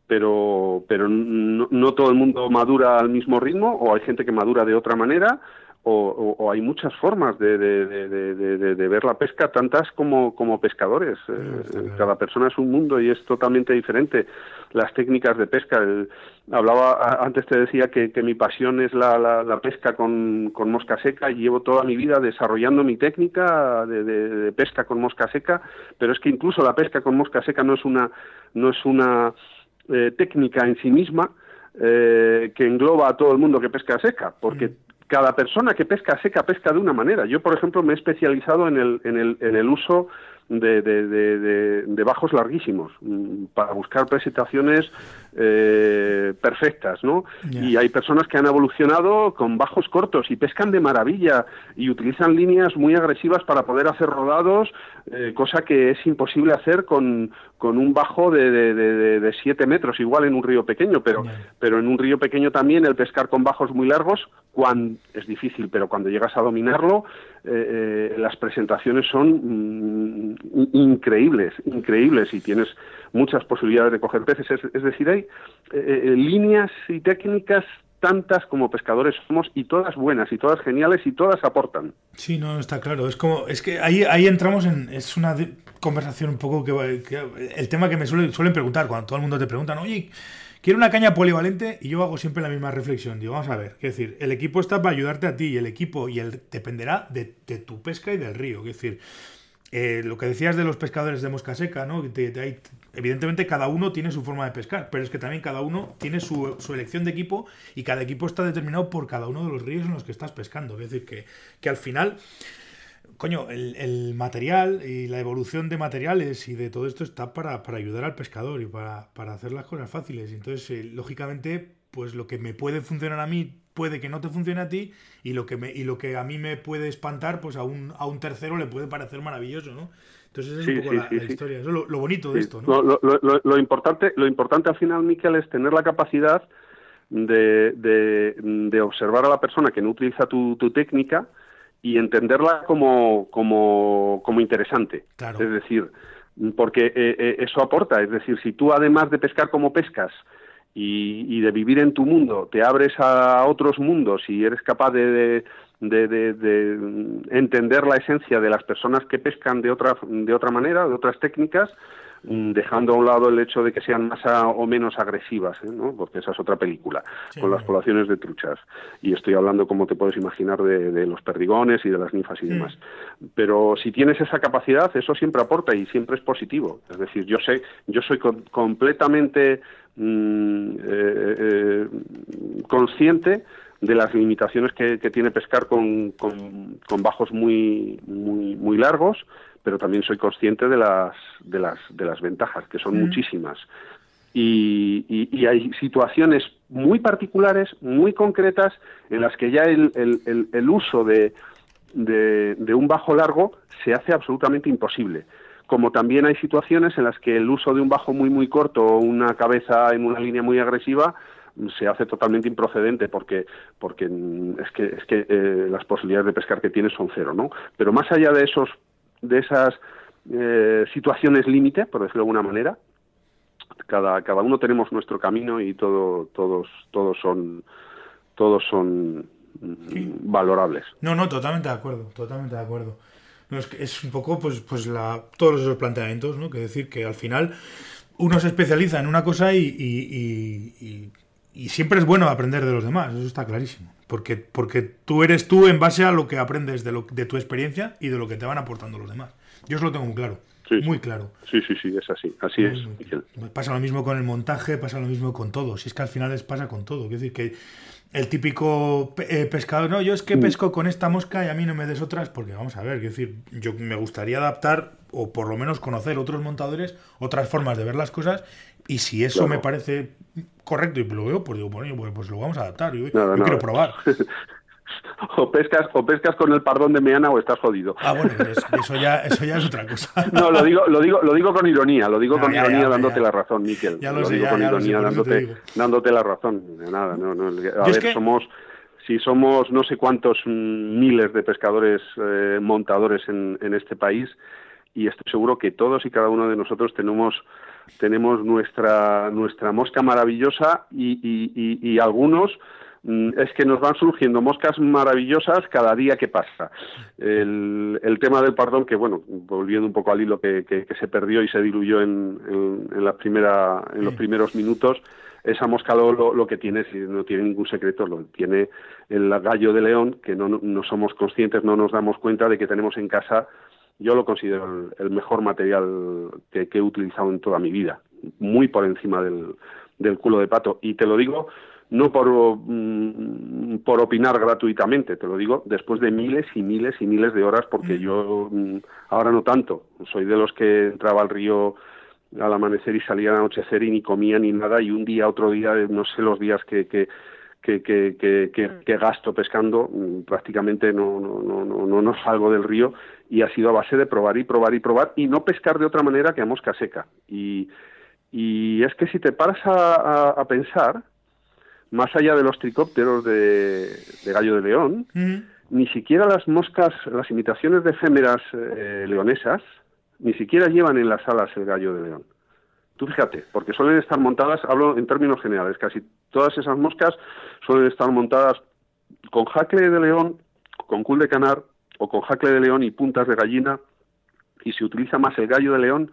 pero, pero no, no todo el mundo madura al mismo ritmo, o hay gente que madura de otra manera. O, o, o hay muchas formas de, de, de, de, de, de ver la pesca, tantas como, como pescadores. Sí, eh, cada persona es un mundo y es totalmente diferente. Las técnicas de pesca. El, hablaba antes te decía que, que mi pasión es la, la, la pesca con, con mosca seca, y llevo toda mi vida desarrollando mi técnica de, de, de pesca con mosca seca. Pero es que incluso la pesca con mosca seca no es una no es una eh, técnica en sí misma eh, que engloba a todo el mundo que pesca seca, porque mm. cada persona que pesca seca pesca de una manera. Yo, por ejemplo, me he especializado en el, en el, en el uso de, de, de, de, de bajos larguísimos para buscar presentaciones eh, perfectas, ¿no? Yeah. Y hay personas que han evolucionado con bajos cortos y pescan de maravilla y utilizan líneas muy agresivas para poder hacer rodados, eh, cosa que es imposible hacer con, con un bajo de, de, de, de siete metros, igual en un río pequeño, pero, yeah. pero en un río pequeño también el pescar con bajos muy largos Cuando, es difícil, pero cuando llegas a dominarlo, eh, eh, las presentaciones son mm, increíbles, increíbles, y tienes muchas posibilidades de coger peces. Es, es decir, hay eh, líneas y técnicas tantas como pescadores somos, y todas buenas, y todas geniales, y todas aportan. Sí, no, está claro. Es como, es que ahí, ahí entramos en, es una de, conversación un poco que, que el tema que me suelen, suelen preguntar, cuando todo el mundo te preguntan, oye, quiero una caña polivalente, y yo hago siempre la misma reflexión. Digo, vamos a ver, es decir, el equipo está para ayudarte a ti, y el equipo y el dependerá de, de tu pesca y del río. Es decir, eh, lo que decías de los pescadores de mosca seca, ¿no? De, de ahí, evidentemente cada uno tiene su forma de pescar, pero es que también cada uno tiene su, su elección de equipo, y cada equipo está determinado por cada uno de los ríos en los que estás pescando. Es decir, que, que al final... Coño, el, el material y la evolución de materiales y de todo esto está para, para ayudar al pescador y para, para hacer las cosas fáciles. Entonces, eh, lógicamente, pues lo que me puede funcionar a mí puede que no te funcione a ti, y lo que me, y lo que a mí me puede espantar, pues a un, a un tercero le puede parecer maravilloso, ¿no? Entonces es sí, un poco sí, la, sí, la historia. Eso es lo, lo bonito sí. de esto, ¿no? Lo, lo, lo, lo importante, lo importante al final, Miquel, es tener la capacidad de, de, de observar a la persona que no utiliza tu, tu técnica, y entenderla como como como interesante, claro. Es decir, porque eh, eso aporta, es decir, si tú además de pescar como pescas y, y de vivir en tu mundo, te abres a otros mundos y eres capaz de, de, de, de entender la esencia de las personas que pescan de otra de otra manera, de otras técnicas, dejando a un lado el hecho de que sean más a, o menos agresivas, ¿eh? ¿no? Porque esa es otra película, sí, con las poblaciones de truchas. Y estoy hablando, como te puedes imaginar, de, de los perdigones y de las ninfas y sí. demás. Pero si tienes esa capacidad, eso siempre aporta y siempre es positivo. Es decir, yo sé, yo soy con, completamente mm, eh, eh, consciente de las limitaciones que, que tiene pescar con, con, con bajos muy, muy, muy largos, pero también soy consciente de las de las de las ventajas, que son mm. muchísimas, y, y, y hay situaciones muy particulares, muy concretas, en las que ya el el, el, el uso de, de de un bajo largo se hace absolutamente imposible, como también hay situaciones en las que el uso de un bajo muy muy corto o una cabeza en una línea muy agresiva se hace totalmente improcedente, porque porque es que es que eh, las posibilidades de pescar que tienes son cero, ¿no? Pero más allá de esos de esas eh, situaciones límite, por decirlo de alguna manera, cada cada uno tenemos nuestro camino, y todo todos todos son todos son sí. valorables. No, no, totalmente de acuerdo, totalmente de acuerdo. No, es, que es un poco pues pues la todos esos planteamientos, ¿no? Que decir que al final uno se especializa en una cosa y, y, y, y Y siempre es bueno aprender de los demás, eso está clarísimo. Porque, porque tú eres tú en base a lo que aprendes de, lo, de tu experiencia y de lo que te van aportando los demás. Yo eso lo tengo muy claro. sí, muy claro. Sí, sí, sí, es así, así es. Pasa lo mismo con el montaje, pasa lo mismo con todo, si es que al final les pasa con todo, quiero decir que el típico eh, pescador, no, yo es que pesco con esta mosca y a mí no me des otras, porque vamos a ver, quiero decir, yo me gustaría adaptar o por lo menos conocer otros montadores, otras formas de ver las cosas, y si eso claro. me parece correcto y lo veo, pues digo, bueno, pues, pues lo vamos a adaptar, yo, nada, yo nada. quiero probar. O pescas, o pescas con el pardón de Meana o estás jodido. Ah, bueno, eso ya, eso ya es otra cosa. No, lo digo, lo digo, lo digo con ironía, lo digo no, con ya, ironía ya, dándote ya. la razón, Miquel. Ya lo, lo sé, digo ya, con ya ironía lo sé, dándote, dándote la razón. Nada, no, no. A ver, que... somos, si somos no sé cuántos miles de pescadores eh, montadores en, en este país, y estoy seguro que todos y cada uno de nosotros tenemos tenemos nuestra nuestra mosca maravillosa y, y, y, y algunos. Es que nos van surgiendo moscas maravillosas cada día que pasa. El, el tema del pardón, que bueno, volviendo un poco al hilo que, que, que se perdió y se diluyó en, en, en, la primera, en los primeros minutos, esa mosca lo, lo, lo que tiene, si no tiene ningún secreto, lo tiene el gallo de león, que no, no somos conscientes, no nos damos cuenta de que tenemos en casa, yo lo considero el, el mejor material que, que he utilizado en toda mi vida, muy por encima del, del culo de pato. Y te lo digo... no por, mm, por opinar gratuitamente, te lo digo, después de miles y miles y miles de horas, porque yo mm, ahora no tanto, soy de los que entraba al río al amanecer y salía al anochecer y ni comía ni nada, y un día, otro día, no sé los días que que que que, que, que, que gasto pescando, prácticamente no no, no, no, no no salgo del río, y ha sido a base de probar y probar y probar, y no pescar de otra manera que a mosca seca. Y, y es que si te paras a, a, a pensar... más allá de los tricópteros de, de gallo de león, uh-huh. ni siquiera las moscas, las imitaciones de efémeras eh, leonesas, ni siquiera llevan en las alas el gallo de león. Tú fíjate, porque suelen estar montadas, hablo en términos generales, casi todas esas moscas suelen estar montadas con jacle de león, con cul de canar, o con jacle de león y puntas de gallina, y se utiliza más el gallo de león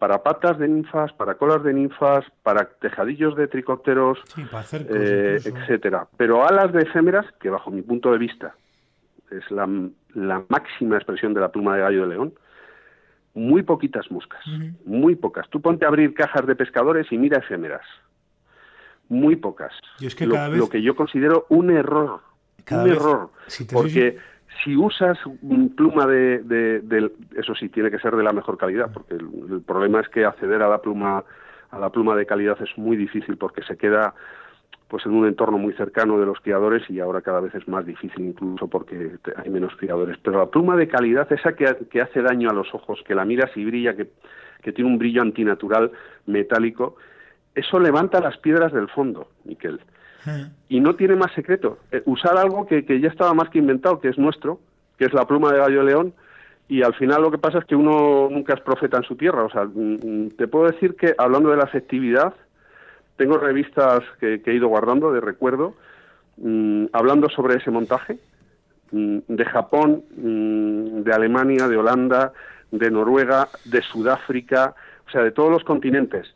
para patas de ninfas, para colas de ninfas, para tejadillos de tricópteros, sí, para cercos, eh, etcétera. Pero alas de efémeras, que bajo mi punto de vista es la, la máxima expresión de la pluma de gallo de león, muy poquitas moscas, uh-huh. muy pocas. Tú ponte a abrir cajas de pescadores y mira efémeras. Muy pocas. Y es que lo, cada vez... lo que yo considero un error, cada un vez... error, si te porque... Soy... Si usas pluma de, de, de... Eso sí, tiene que ser de la mejor calidad, porque el, el problema es que acceder a la pluma a la pluma de calidad es muy difícil, porque se queda pues en un entorno muy cercano de los criadores, y ahora cada vez es más difícil incluso porque hay menos criadores. Pero la pluma de calidad, esa que, que hace daño a los ojos, que la miras y brilla, que, que tiene un brillo antinatural metálico, eso levanta las piedras del fondo, Miquel. Y no tiene más secreto. Eh, usar algo que, que ya estaba más que inventado, que es nuestro, que es la pluma de gallo de león, y al final lo que pasa es que uno nunca es profeta en su tierra. O sea, mm, te puedo decir que, hablando de la afectividad, tengo revistas que, que he ido guardando de recuerdo, mm, hablando sobre ese montaje, mm, de Japón, mm, de Alemania, de Holanda, de Noruega, de Sudáfrica, o sea, de todos los continentes.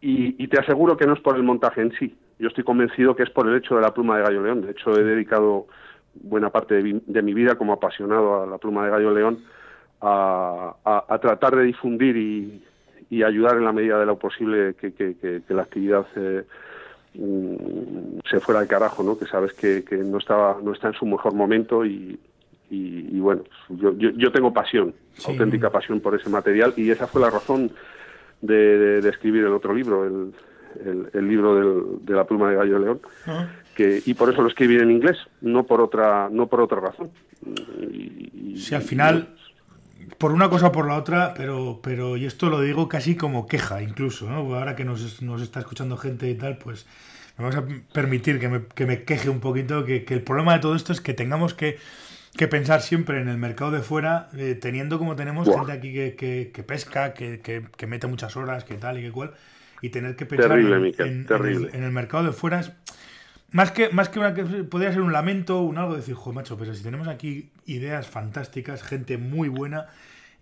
Y, y te aseguro que no es por el montaje en sí. Yo estoy convencido que es por el hecho de la pluma de gallo león. De hecho, he dedicado buena parte de, de mi vida como apasionado a la pluma de gallo león a, a, a tratar de difundir y, y ayudar en la medida de lo posible que, que, que, que la actividad eh, se fuera al carajo, ¿no? Que sabes que, que no estaba, no está en su mejor momento y, y, y bueno, yo, yo, yo tengo pasión, sí. auténtica pasión por ese material, y esa fue la razón de, de, de escribir el otro libro, el... El, el libro del, de la pluma de gallo de león, uh-huh. que, y por eso lo escribí en inglés, no por otra, no por otra razón. Y, y, sí, al final, y... por una cosa o por la otra, pero, pero y esto lo digo casi como queja incluso, ¿no? Ahora que nos, nos está escuchando gente y tal, pues me vas a permitir que me, que me queje un poquito, que, que el problema de todo esto es que tengamos que, que pensar siempre en el mercado de fuera, eh, teniendo como tenemos wow. gente aquí que, que, que pesca, que, que, que mete muchas horas, que tal y que cual... y tener que pensar terrible, en, Miquel, en, terrible. En, el, en el mercado de fuera es, más que más que una que podría ser un lamento, un algo de decir, jo, macho, pero si tenemos aquí ideas fantásticas, gente muy buena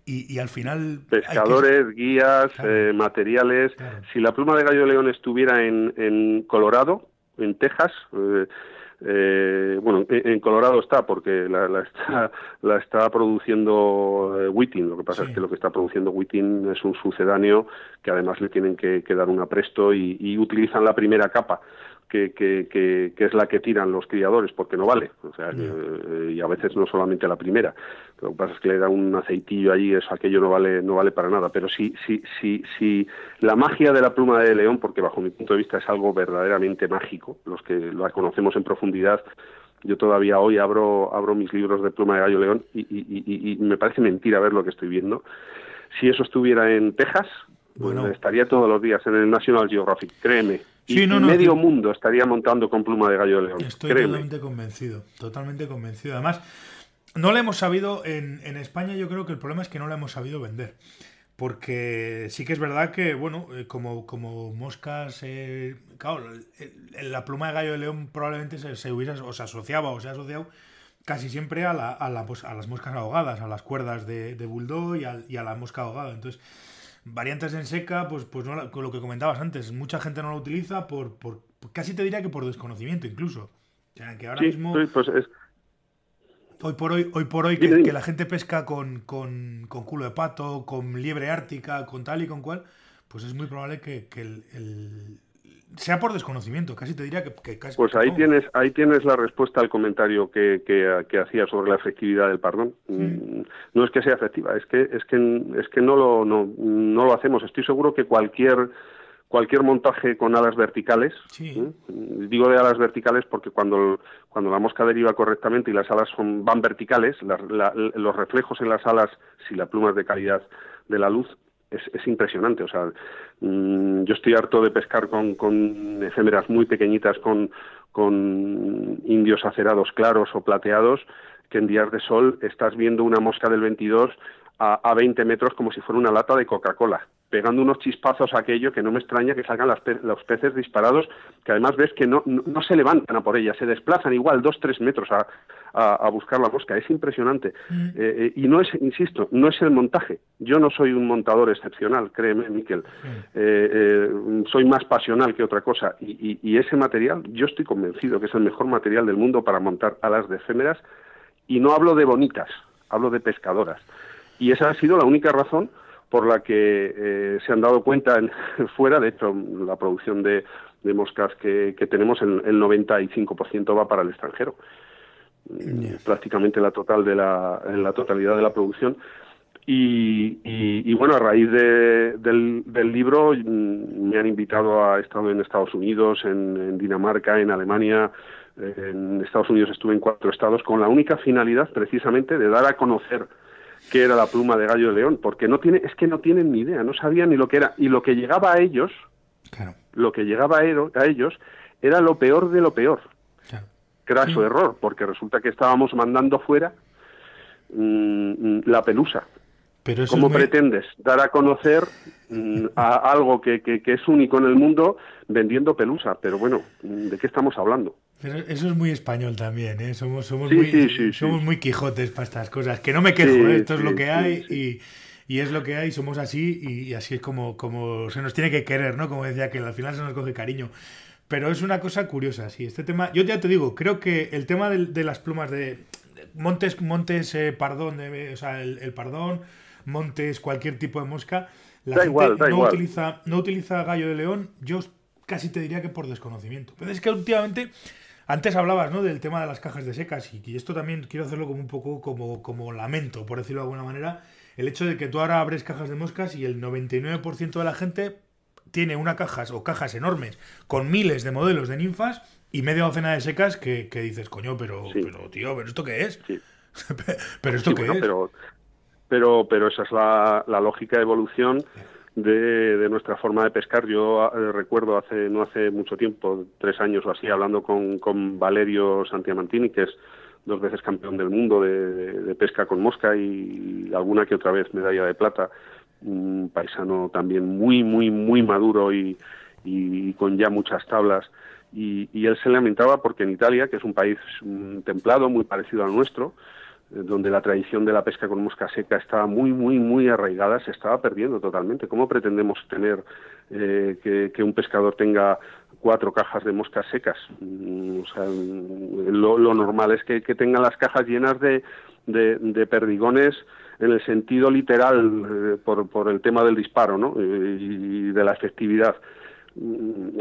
y, y al final pescadores, hay que... guías, claro. eh, materiales, claro. Si la pluma de gallo de león estuviera en, en Colorado, en Texas, eh, Eh, bueno, en Colorado está, porque la, la, está, la está produciendo eh, Whiting. Lo que pasa sí. es que lo que está produciendo Whiting es un sucedáneo que además le tienen que, que dar un apresto y, y utilizan la primera capa, que, que, que, que es la que tiran los criadores, porque no vale. O sea, yeah. eh, y a veces no solamente la primera. Lo que pasa es que le dan un aceitillo allí, eso, aquello no vale, no vale para nada. Pero sí, sí, sí, sí, la magia de la pluma de león, porque bajo mi punto de vista es algo verdaderamente mágico, los que la conocemos en profundidad. Yo todavía hoy abro, abro mis libros de pluma de gallo león y, y, y, y me parece mentira ver lo que estoy viendo. Si eso estuviera en Texas, bueno, estaría todos los días en el National Geographic, créeme. Sí, no, no, medio no. mundo estaría montando con pluma de gallo de león. Estoy créeme. totalmente convencido, totalmente convencido. Además, no la hemos sabido en, en España. Yo creo que el problema es que no la hemos sabido vender, porque sí que es verdad que, bueno, como, como moscas, eh, claro, la pluma de gallo de león probablemente se, se hubiera o se asociaba o se ha asociado casi siempre a la, a la, pues, a las moscas ahogadas, a las cuerdas de, de bulldog y a, y a la mosca ahogada. Entonces, variantes en seca, pues pues no, con lo que comentabas antes, mucha gente no lo utiliza por, por casi te diría que por desconocimiento incluso. O sea, que ahora sí, mismo pues es... hoy por hoy, hoy por hoy que, que la gente pesca con, con, con culo de pato, con liebre ártica, con tal y con cual, pues es muy probable que, que el, el sea por desconocimiento, casi te diría que, que casi. Pues ahí tienes, ahí tienes la respuesta al comentario que, que, que hacía sobre la efectividad del pardón. Mm. No es que sea efectiva, es que, es que, es que no lo, no, no lo hacemos. Estoy seguro que cualquier, cualquier montaje con alas verticales, sí. ¿eh? Digo de alas verticales porque cuando, cuando la mosca deriva correctamente y las alas son, van verticales, la, la, los reflejos en las alas, si la pluma es de calidad de la luz, Es, es impresionante. O sea, mmm, yo estoy harto de pescar con, con efémeras muy pequeñitas, con, con indios acerados claros o plateados, que en días de sol estás viendo una mosca del veintidós a, a veinte metros como si fuera una lata de Coca-Cola, pegando unos chispazos a aquello que no me extraña que salgan las pe- los peces disparados, que además ves que no, no, no se levantan a por ella, se desplazan igual dos, tres metros a, a, a buscar la mosca. Es impresionante. Mm. Eh, eh, y no es, insisto, no es el montaje. Yo no soy un montador excepcional, créeme, Miquel. Mm. Eh, eh, soy más pasional que otra cosa. Y, y, y ese material, yo estoy convencido que es el mejor material del mundo para montar alas de efémeras. Y no hablo de bonitas, hablo de pescadoras. Y esa ha sido la única razón por la que eh, se han dado cuenta en, fuera. De hecho, la producción de, de moscas que, que tenemos, el, el noventa y cinco por ciento va para el extranjero. Yeah. Prácticamente la total de la, en la totalidad de la producción. Y, y, y bueno, a raíz de, del, del libro me han invitado a estar en Estados Unidos, en, en Dinamarca, en Alemania. En Estados Unidos estuve en cuatro estados con la única finalidad precisamente de dar a conocer que era la pluma de gallo de león, porque no tiene, es que no tienen ni idea, no sabían ni lo que era, y lo que llegaba a ellos, claro. lo que llegaba a ellos era lo peor de lo peor, claro. craso sí. error, porque resulta que estábamos mandando fuera mmm, la pelusa. Pero eso ¿Cómo es muy... pretendes dar a conocer mmm, a algo que, que, que es único en el mundo vendiendo pelusa? Pero bueno, ¿de qué estamos hablando? Pero eso es muy español también, ¿eh? Somos, somos, sí, muy, sí, sí, somos sí. muy Quijotes para estas cosas, que no me quejo, sí, ¿eh? Esto sí, es lo que sí, hay sí. Y, y es lo que hay, somos así y, y así es como, como se nos tiene que querer, ¿no? Como decía, que al final se nos coge cariño. Pero es una cosa curiosa, sí, este tema, yo ya te digo, creo que el tema de, de las plumas de montes, montes eh, pardón, de, o sea, el, el pardón, montes, cualquier tipo de mosca, la da gente igual, no, igual. Utiliza, no utiliza gallo de león, yo casi te diría que por desconocimiento. Pero es que últimamente... Antes hablabas, ¿no?, del tema de las cajas de secas y, y esto también quiero hacerlo como un poco como, como lamento, por decirlo de alguna manera, el hecho de que tú ahora abres cajas de moscas y el noventa y nueve por ciento de la gente tiene una caja o cajas enormes con miles de modelos de ninfas y media docena de secas que, que dices, coño, pero, sí. pero tío, ¿pero esto qué es? Sí. ¿Pero esto sí, qué bueno, es? Pero, pero, pero esa es la, la lógica de evolución... De, de nuestra forma de pescar. Yo eh, recuerdo hace no hace mucho tiempo, tres años o así, hablando con, con Valerio Santiamantini, que es dos veces campeón del mundo de, de, de pesca con mosca y alguna que otra vez medalla de plata, un paisano también muy, muy, muy maduro y, y con ya muchas tablas. Y, y él se lamentaba porque en Italia, que es un país templado, muy parecido al nuestro, donde la tradición de la pesca con mosca seca estaba muy, muy, muy arraigada, se estaba perdiendo totalmente. ¿Cómo pretendemos tener eh, que, que un pescador tenga cuatro cajas de moscas secas. O sea, lo, lo normal es que, que tengan las cajas llenas de, de, de perdigones en el sentido literal, eh, por, por el tema del disparo, ¿no? Eh, y de la efectividad.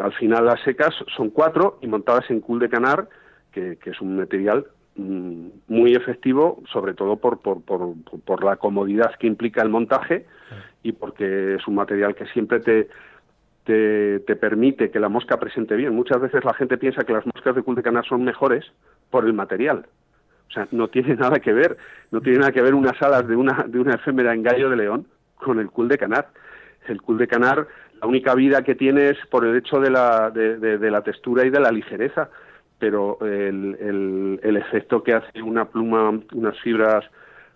Al final las secas son cuatro y montadas en cul de canar, que, que es un material mm, muy efectivo, sobre todo por, por, por, por la comodidad que implica el montaje y porque es un material que siempre te... Te, te permite que la mosca presente bien. Muchas veces la gente piensa que las moscas de cul de canar son mejores por el material. O sea, no tiene nada que ver. No tiene nada que ver unas alas de una de una efémera en gallo de león con el cul de canar. El cul de canar, la única vida que tiene es por el hecho de la, de, de, de la textura y de la ligereza. Pero el, el, el efecto que hace una pluma, unas fibras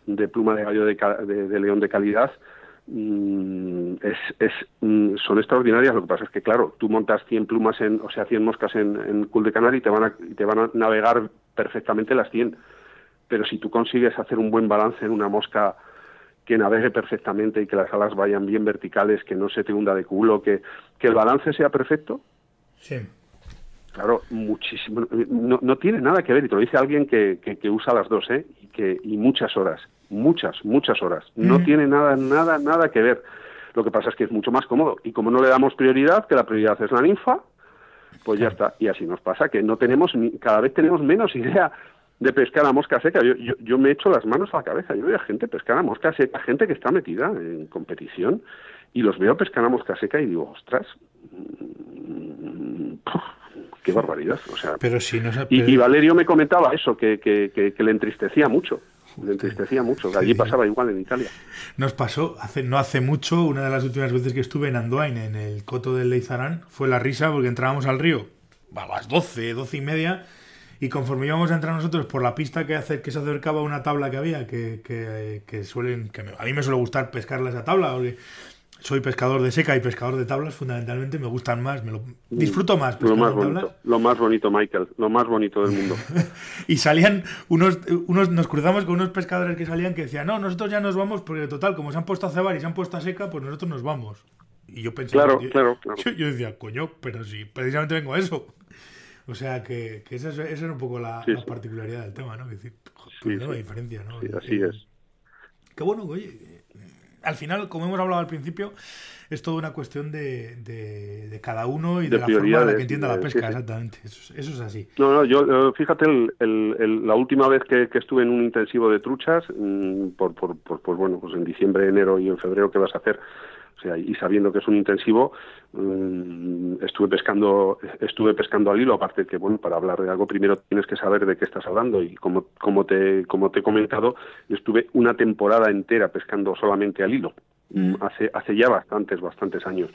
de pluma de gallo de, de, de león de calidad... Es, es, son extraordinarias. Lo que pasa es que, claro, tú montas cien plumas, en, o sea, cien moscas en, en cul de canar y te van a, y te van a navegar perfectamente las cien. Pero si tú consigues hacer un buen balance en una mosca que navegue perfectamente y que las alas vayan bien verticales, que no se te hunda de culo, que, que el balance sea perfecto, sí. Claro, muchísimo. No, no tiene nada que ver, y te lo dice alguien que, que, que usa las dos, ¿eh? Y, que, y muchas horas. Muchas, muchas horas. No mm. tiene nada, nada, nada que ver. Lo que pasa es que es mucho más cómodo. Y como no le damos prioridad, que la prioridad es la ninfa, pues ya está. Y así nos pasa, que no tenemos ni, cada vez tenemos menos idea de pescar a mosca seca. Yo, yo, yo me echo las manos a la cabeza. Yo veo a gente pescar a mosca seca, gente que está metida en competición, y los veo pescar a mosca seca y digo, ostras, puf, qué barbaridad. O sea, pero si no se... y, y Valerio me comentaba eso, que, que, que, que le entristecía mucho. Me entristecía mucho, que allí sí. Pasaba igual en Italia. Nos pasó, hace, no hace mucho, una de las últimas veces que estuve en Andoain, en el coto del Leizarán, fue la risa porque entrábamos al río a las doce, doce y media, y conforme íbamos a entrar nosotros por la pista que, hace, que se acercaba a una tabla que había, que, que, que suelen, que me, a mí me suele gustar pescarla esa tabla, porque soy pescador de seca y pescador de tablas, fundamentalmente me gustan más, me lo disfruto más. Lo más bonito, tablas. Lo más bonito, Michael, lo más bonito del mundo. Y salían unos, unos, nos cruzamos con unos pescadores que salían que decían, no, nosotros ya nos vamos porque total, como se han puesto a cebar y se han puesto a seca, pues nosotros nos vamos. Y yo pensé, claro, yo, claro, claro. Yo, yo decía, coño, pero si precisamente vengo a eso. O sea, que, que esa, es, esa es un poco la, sí, la particularidad del tema, ¿no? Que decir, pues sí, no, sí. Diferencia, ¿no? Sí, así es. Qué bueno, oye... Al final, como hemos hablado al principio, es toda una cuestión de, de, de cada uno y de, de la forma en la que entienda la pesca, sí, sí. Exactamente. Eso, eso es así. No, no, yo, fíjate, el, el, el, la última vez que, que estuve en un intensivo de truchas, mmm, por, por, por, pues bueno, pues en diciembre, enero y en febrero, ¿qué vas a hacer? O sea, y sabiendo que es un intensivo, mmm, estuve pescando, estuve pescando al hilo. Aparte que, bueno, para hablar de algo primero tienes que saber de qué estás hablando. Y como, como te, como te he comentado, estuve una temporada entera pescando solamente al hilo. Mm. Hace, hace ya bastantes, bastantes años.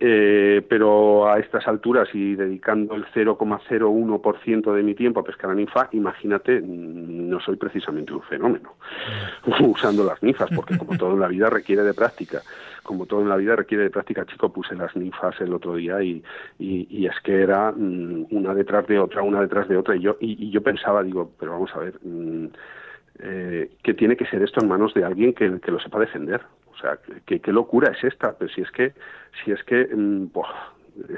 Eh, pero a estas alturas y dedicando el cero coma cero uno por ciento de mi tiempo a pescar a ninfa, imagínate, no soy precisamente un fenómeno usando las ninfas, porque como todo en la vida requiere de práctica, como todo en la vida requiere de práctica, chico, puse las ninfas el otro día y, y, y es que era una detrás de otra, una detrás de otra, y yo, y, y yo pensaba, digo, pero vamos a ver, eh, que tiene que ser esto en manos de alguien que, que lo sepa defender. O sea, ¿qué, qué locura es esta? Pero si es que, si es que, mmm, boh,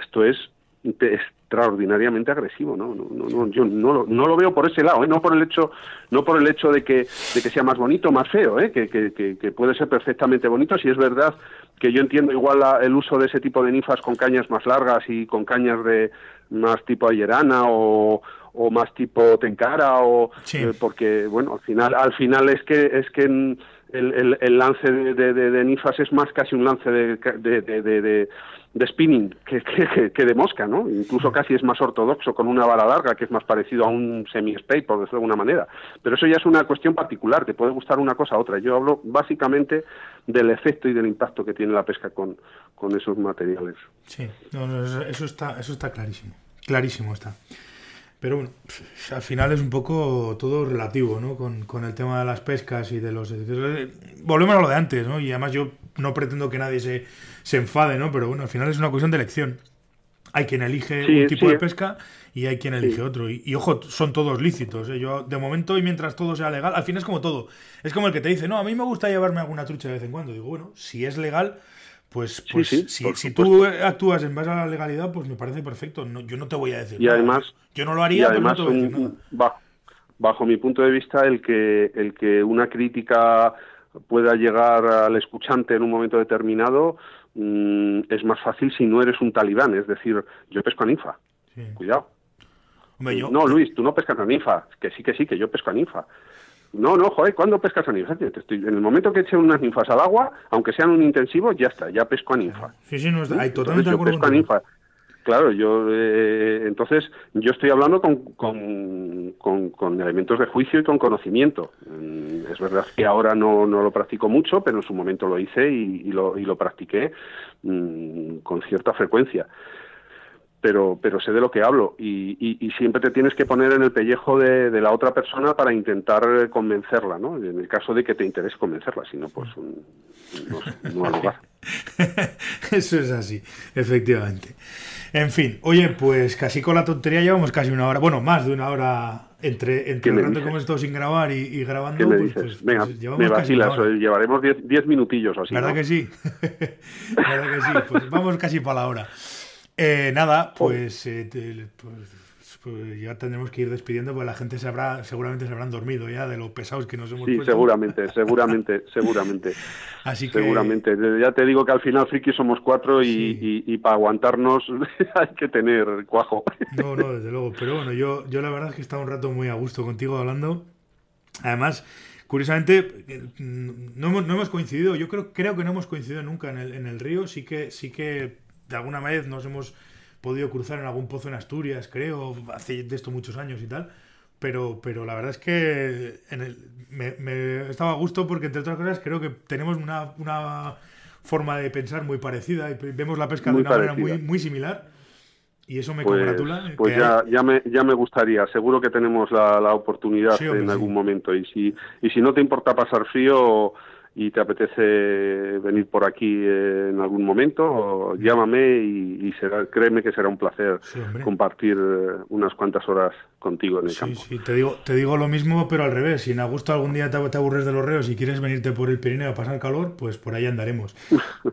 esto es extraordinariamente agresivo, ¿no? No, no, no yo no lo, no lo veo por ese lado, ¿eh? No por el hecho, no por el hecho de que, de que sea más bonito, más feo, ¿eh? Que, que, que, que puede ser perfectamente bonito. Si es verdad que yo entiendo igual la, el uso de ese tipo de ninfas con cañas más largas y con cañas de más tipo ayerana o o más tipo tencara o sí. eh, porque bueno, al final, al final es que es que en, El, el, el lance de, de, de, de ninfas es más casi un lance de, de, de, de, de, de spinning que, que, que de mosca, ¿no? Incluso casi es más ortodoxo con una vara larga, que es más parecido a un semi-spade, por decirlo de alguna manera. Pero eso ya es una cuestión particular, te puede gustar una cosa a otra. Yo hablo básicamente del efecto y del impacto que tiene la pesca con, con esos materiales. Sí, no, no, eso está, eso está clarísimo, clarísimo está. Pero bueno, al final es un poco todo relativo, ¿no? Con, con el tema de las pescas y de los... Volvemos a lo de antes, ¿no? Y además yo no pretendo que nadie se, se enfade, ¿no? Pero bueno, al final es una cuestión de elección. Hay quien elige sí, un tipo sí. de pesca y hay quien elige sí. otro. Y, y ojo, son todos lícitos, ¿eh? Yo, de momento, y mientras todo sea legal, al final es como todo. Es como el que te dice, no, a mí me gusta llevarme alguna trucha de vez en cuando. Digo, bueno, si es legal... Pues, pues sí, sí, si, si tú actúas en base a la legalidad, pues me parece perfecto. No, yo no te voy a decir. Y además, nada. Yo no lo haría. Y además, pero no te voy a decir nada. Bajo, bajo mi punto de vista, el que el que una crítica pueda llegar al escuchante en un momento determinado mmm, es más fácil si no eres un talibán. Es decir, yo pesco a ninfa. Sí. Cuidado. Hombre, yo... No, Luis, tú no pescas a ninfa. Que sí, que sí, que yo pesco a ninfa. No, no, joder, ¿cuándo pescas a ninfa? En el momento que echen unas ninfas al agua, aunque sean un intensivo, ya está, ya pesco a ninfa. Sí, sí, no está, hay totalmente entonces, yo pesco a ninfa. Claro, yo, eh, entonces, yo estoy hablando con, con, con, con elementos de juicio y con conocimiento. Es verdad que ahora no, no lo practico mucho, pero en su momento lo hice y, y, lo, y lo practiqué mmm, con cierta frecuencia. Pero, pero sé de lo que hablo y, y, y siempre te tienes que poner en el pellejo de, de la otra persona para intentar convencerla, ¿no? En el caso de que te interese convencerla, si no, pues un, no, no al lugar. Eso es así, efectivamente. En fin, oye, pues casi con la tontería llevamos casi una hora, bueno, más de una hora entre entre rato que hemos estado sin grabar y, y grabando. ¿Qué me dices? Pues, pues, venga, pues, llevamos me vacilas, llevaremos diez, diez minutillos o así. ¿Verdad, ¿no? que sí? ¿Verdad que sí? Pues vamos casi para la hora. Eh, nada, pues, eh, te, pues, pues ya tendremos que ir despidiendo porque la gente se habrá, seguramente se habrán dormido ya de lo pesados que nos hemos sí, puesto. Sí, seguramente, seguramente, seguramente. Así que... Seguramente. Ya te digo que al final, friki, somos cuatro y, sí. y, y para aguantarnos hay que tener cuajo. No, no, desde luego. Pero bueno, yo, yo la verdad es que he estado un rato muy a gusto contigo hablando. Además... Curiosamente, no hemos, no hemos coincidido, yo creo creo que no hemos coincidido nunca en el, en el río, sí que sí que de alguna vez nos hemos podido cruzar en algún pozo en Asturias, creo, hace de esto muchos años y tal, pero pero la verdad es que en el, me, me estaba a gusto porque, entre otras cosas, creo que tenemos una, una forma de pensar muy parecida y vemos la pesca muy de una parecida. manera muy, muy similar. Y eso me pues, congratula. Pues que... ya, ya, me, ya me gustaría. Seguro que tenemos la, la oportunidad sí, en algún sí. momento. Y si, y si no te importa pasar frío y te apetece venir por aquí en algún momento, sí. llámame y, y será, créeme que será un placer sí, compartir unas cuantas horas contigo en el sí, campo. Sí, te digo, te digo lo mismo, pero al revés. Si en agosto algún día te, te aburres de los reos y quieres venirte por el Pirineo a pasar calor, pues por ahí andaremos.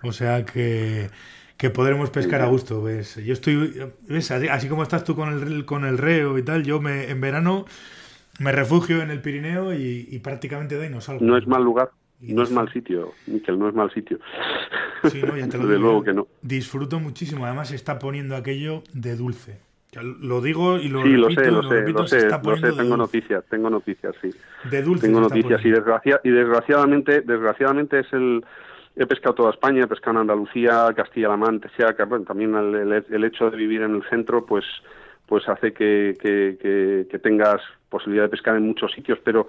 O sea que... que podremos pescar a gusto, ves. Yo estoy, ves, así como estás tú con el con el reo y tal, yo me en verano me refugio en el Pirineo y, y prácticamente de ahí no salgo. No es mal lugar, y no es mal sitio, Miquel, no es mal sitio. Sí, no, ya te lo digo. De luego que no. Disfruto muchísimo, además se está poniendo aquello de dulce. Lo digo y lo sí, repito, lo sé, lo, lo sé, repito, lo sé, se está poniendo lo sé, tengo noticias, tengo noticias, sí. De dulce. Tengo noticias y desgracia y desgraciadamente, desgraciadamente es el He pescado toda España, he pescado en Andalucía, Castilla-La Mancha, bueno, también el, el, el hecho de vivir en el centro pues pues hace que, que, que, que tengas posibilidad de pescar en muchos sitios, pero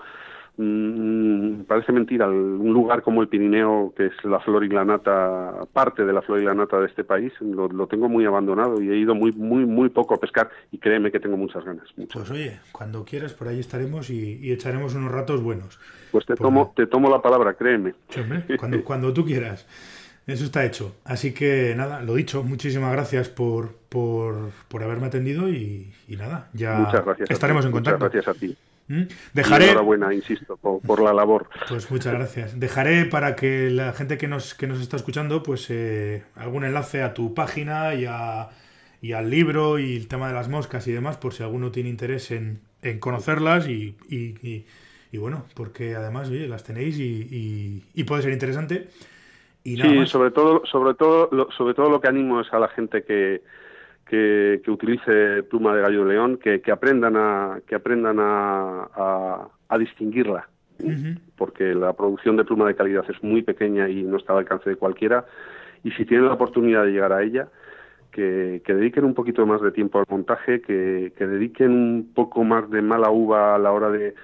mmm, parece mentira, un lugar como el Pirineo, que es la flor y la nata, parte de la flor y la nata de este país, lo, lo tengo muy abandonado y he ido muy muy muy poco a pescar y créeme que tengo muchas ganas. Muchas. Pues oye, cuando quieras por ahí estaremos y, y echaremos unos ratos buenos. Pues te, por... tomo, te tomo la palabra, créeme. Sí, hombre, cuando, cuando tú quieras. Eso está hecho. Así que nada, lo dicho, muchísimas gracias por por, por haberme atendido y, y nada, ya estaremos en contacto. Muchas gracias a ti. ¿Mm? Dejaré... Enhorabuena, insisto, por, por la labor. Pues muchas gracias. Dejaré para que la gente que nos que nos está escuchando, pues eh, algún enlace a tu página y, a, y al libro y el tema de las moscas y demás, por si alguno tiene interés en, en conocerlas y, y, y, y bueno, porque además oye, las tenéis y, y, y puede ser interesante. Y nada sí, más. sobre todo, sobre todo, lo, sobre todo lo que animo es a la gente que Que, que utilice pluma de gallo de león, que, que aprendan a que aprendan a, a, a distinguirla, uh-huh. porque la producción de pluma de calidad es muy pequeña y no está al alcance de cualquiera, y si tienen la oportunidad de llegar a ella, que, que dediquen un poquito más de tiempo al montaje, que, que dediquen un poco más de mala uva a la hora de,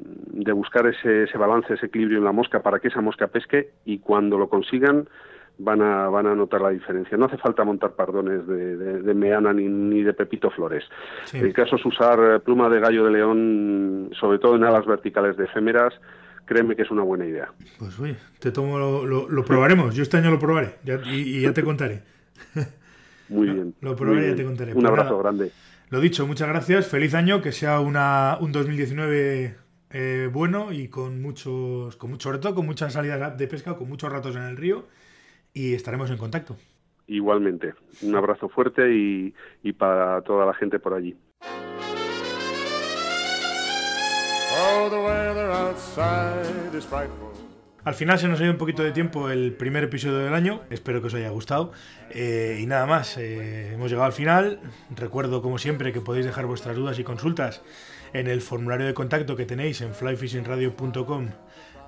de buscar ese, ese balance, ese equilibrio en la mosca para que esa mosca pesque, y cuando lo consigan, Van a, van a notar la diferencia. No hace falta montar pardones de, de, de Meana ni, ni de Pepito Flores. Sí. El caso es usar pluma de gallo de león, sobre todo en alas verticales de efémeras. Créeme que es una buena idea. Pues oye, te tomo lo, lo, lo probaremos. Yo este año lo probaré ya, y, y ya te contaré. Muy bien. Lo, lo probaré bien. Y ya te contaré. Un abrazo nada, grande. Lo dicho, muchas gracias. Feliz año, que sea una, un dos mil diecinueve eh, bueno y con muchos, con mucho, sobre todo con muchas salidas de pesca, con muchos ratos en el río. y estaremos en contacto. Igualmente, un abrazo fuerte y, y para toda la gente por allí. Al final se nos ha ido un poquito de tiempo el primer episodio del año, espero que os haya gustado eh, y nada más, eh, hemos llegado al final. Recuerdo como siempre que podéis dejar vuestras dudas y consultas en el formulario de contacto que tenéis en flyfishingradio punto com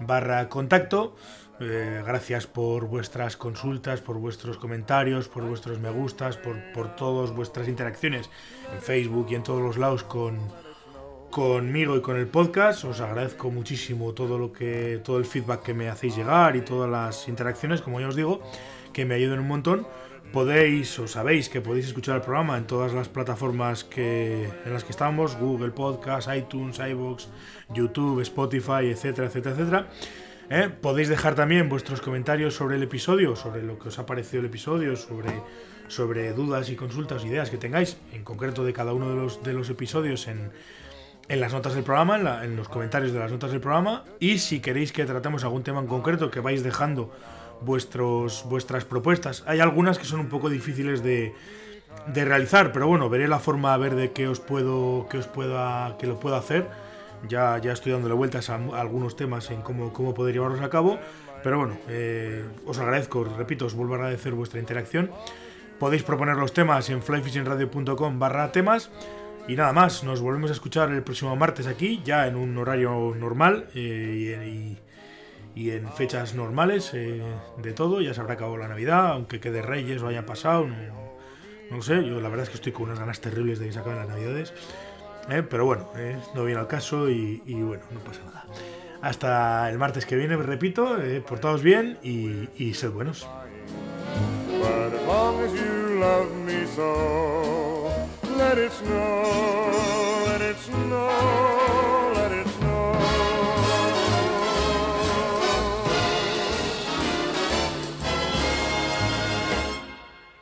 barra contacto. Eh, gracias por vuestras consultas, por vuestros comentarios, por vuestros me gustas, por, por todas vuestras interacciones en Facebook y en todos los lados con, conmigo y con el podcast. Os agradezco muchísimo todo lo que, todo el feedback que me hacéis llegar y todas las interacciones, como ya os digo, que me ayudan un montón. Podéis, o sabéis que podéis escuchar el programa en todas las plataformas que, en las que estamos: Google Podcast, iTunes, iVoox, YouTube, Spotify, etcétera, etcétera, etcétera. ¿Eh? Podéis dejar también vuestros comentarios sobre el episodio, sobre lo que os ha parecido el episodio, sobre, sobre dudas y consultas, ideas que tengáis, en concreto de cada uno de los, de los episodios en, en las notas del programa, en, la, en los comentarios de las notas del programa. Y si queréis que tratemos algún tema en concreto, que vais dejando vuestros, vuestras propuestas. Hay algunas que son un poco difíciles de, de realizar, pero bueno, veré la forma a ver de qué os puedo, que os pueda, que lo puedo hacer. Ya, ya estoy dándole vueltas a, a algunos temas en cómo, cómo poder llevarlos a cabo. Pero bueno, eh, os agradezco, os repito, os vuelvo a agradecer vuestra interacción. Podéis proponer los temas en flyfishingradio punto com barra temas. Y nada más, nos volvemos a escuchar el próximo martes aquí, ya en un horario normal eh, y, y en fechas normales eh, de todo. Ya se habrá acabado la Navidad, aunque quede Reyes o haya pasado, no, no sé, yo la verdad es que estoy con unas ganas terribles de que se acaben las Navidades. Eh, pero bueno, eh, no viene al caso y, y bueno, no pasa nada. Hasta el martes que viene, repito, eh, portaos bien y, y sed buenos.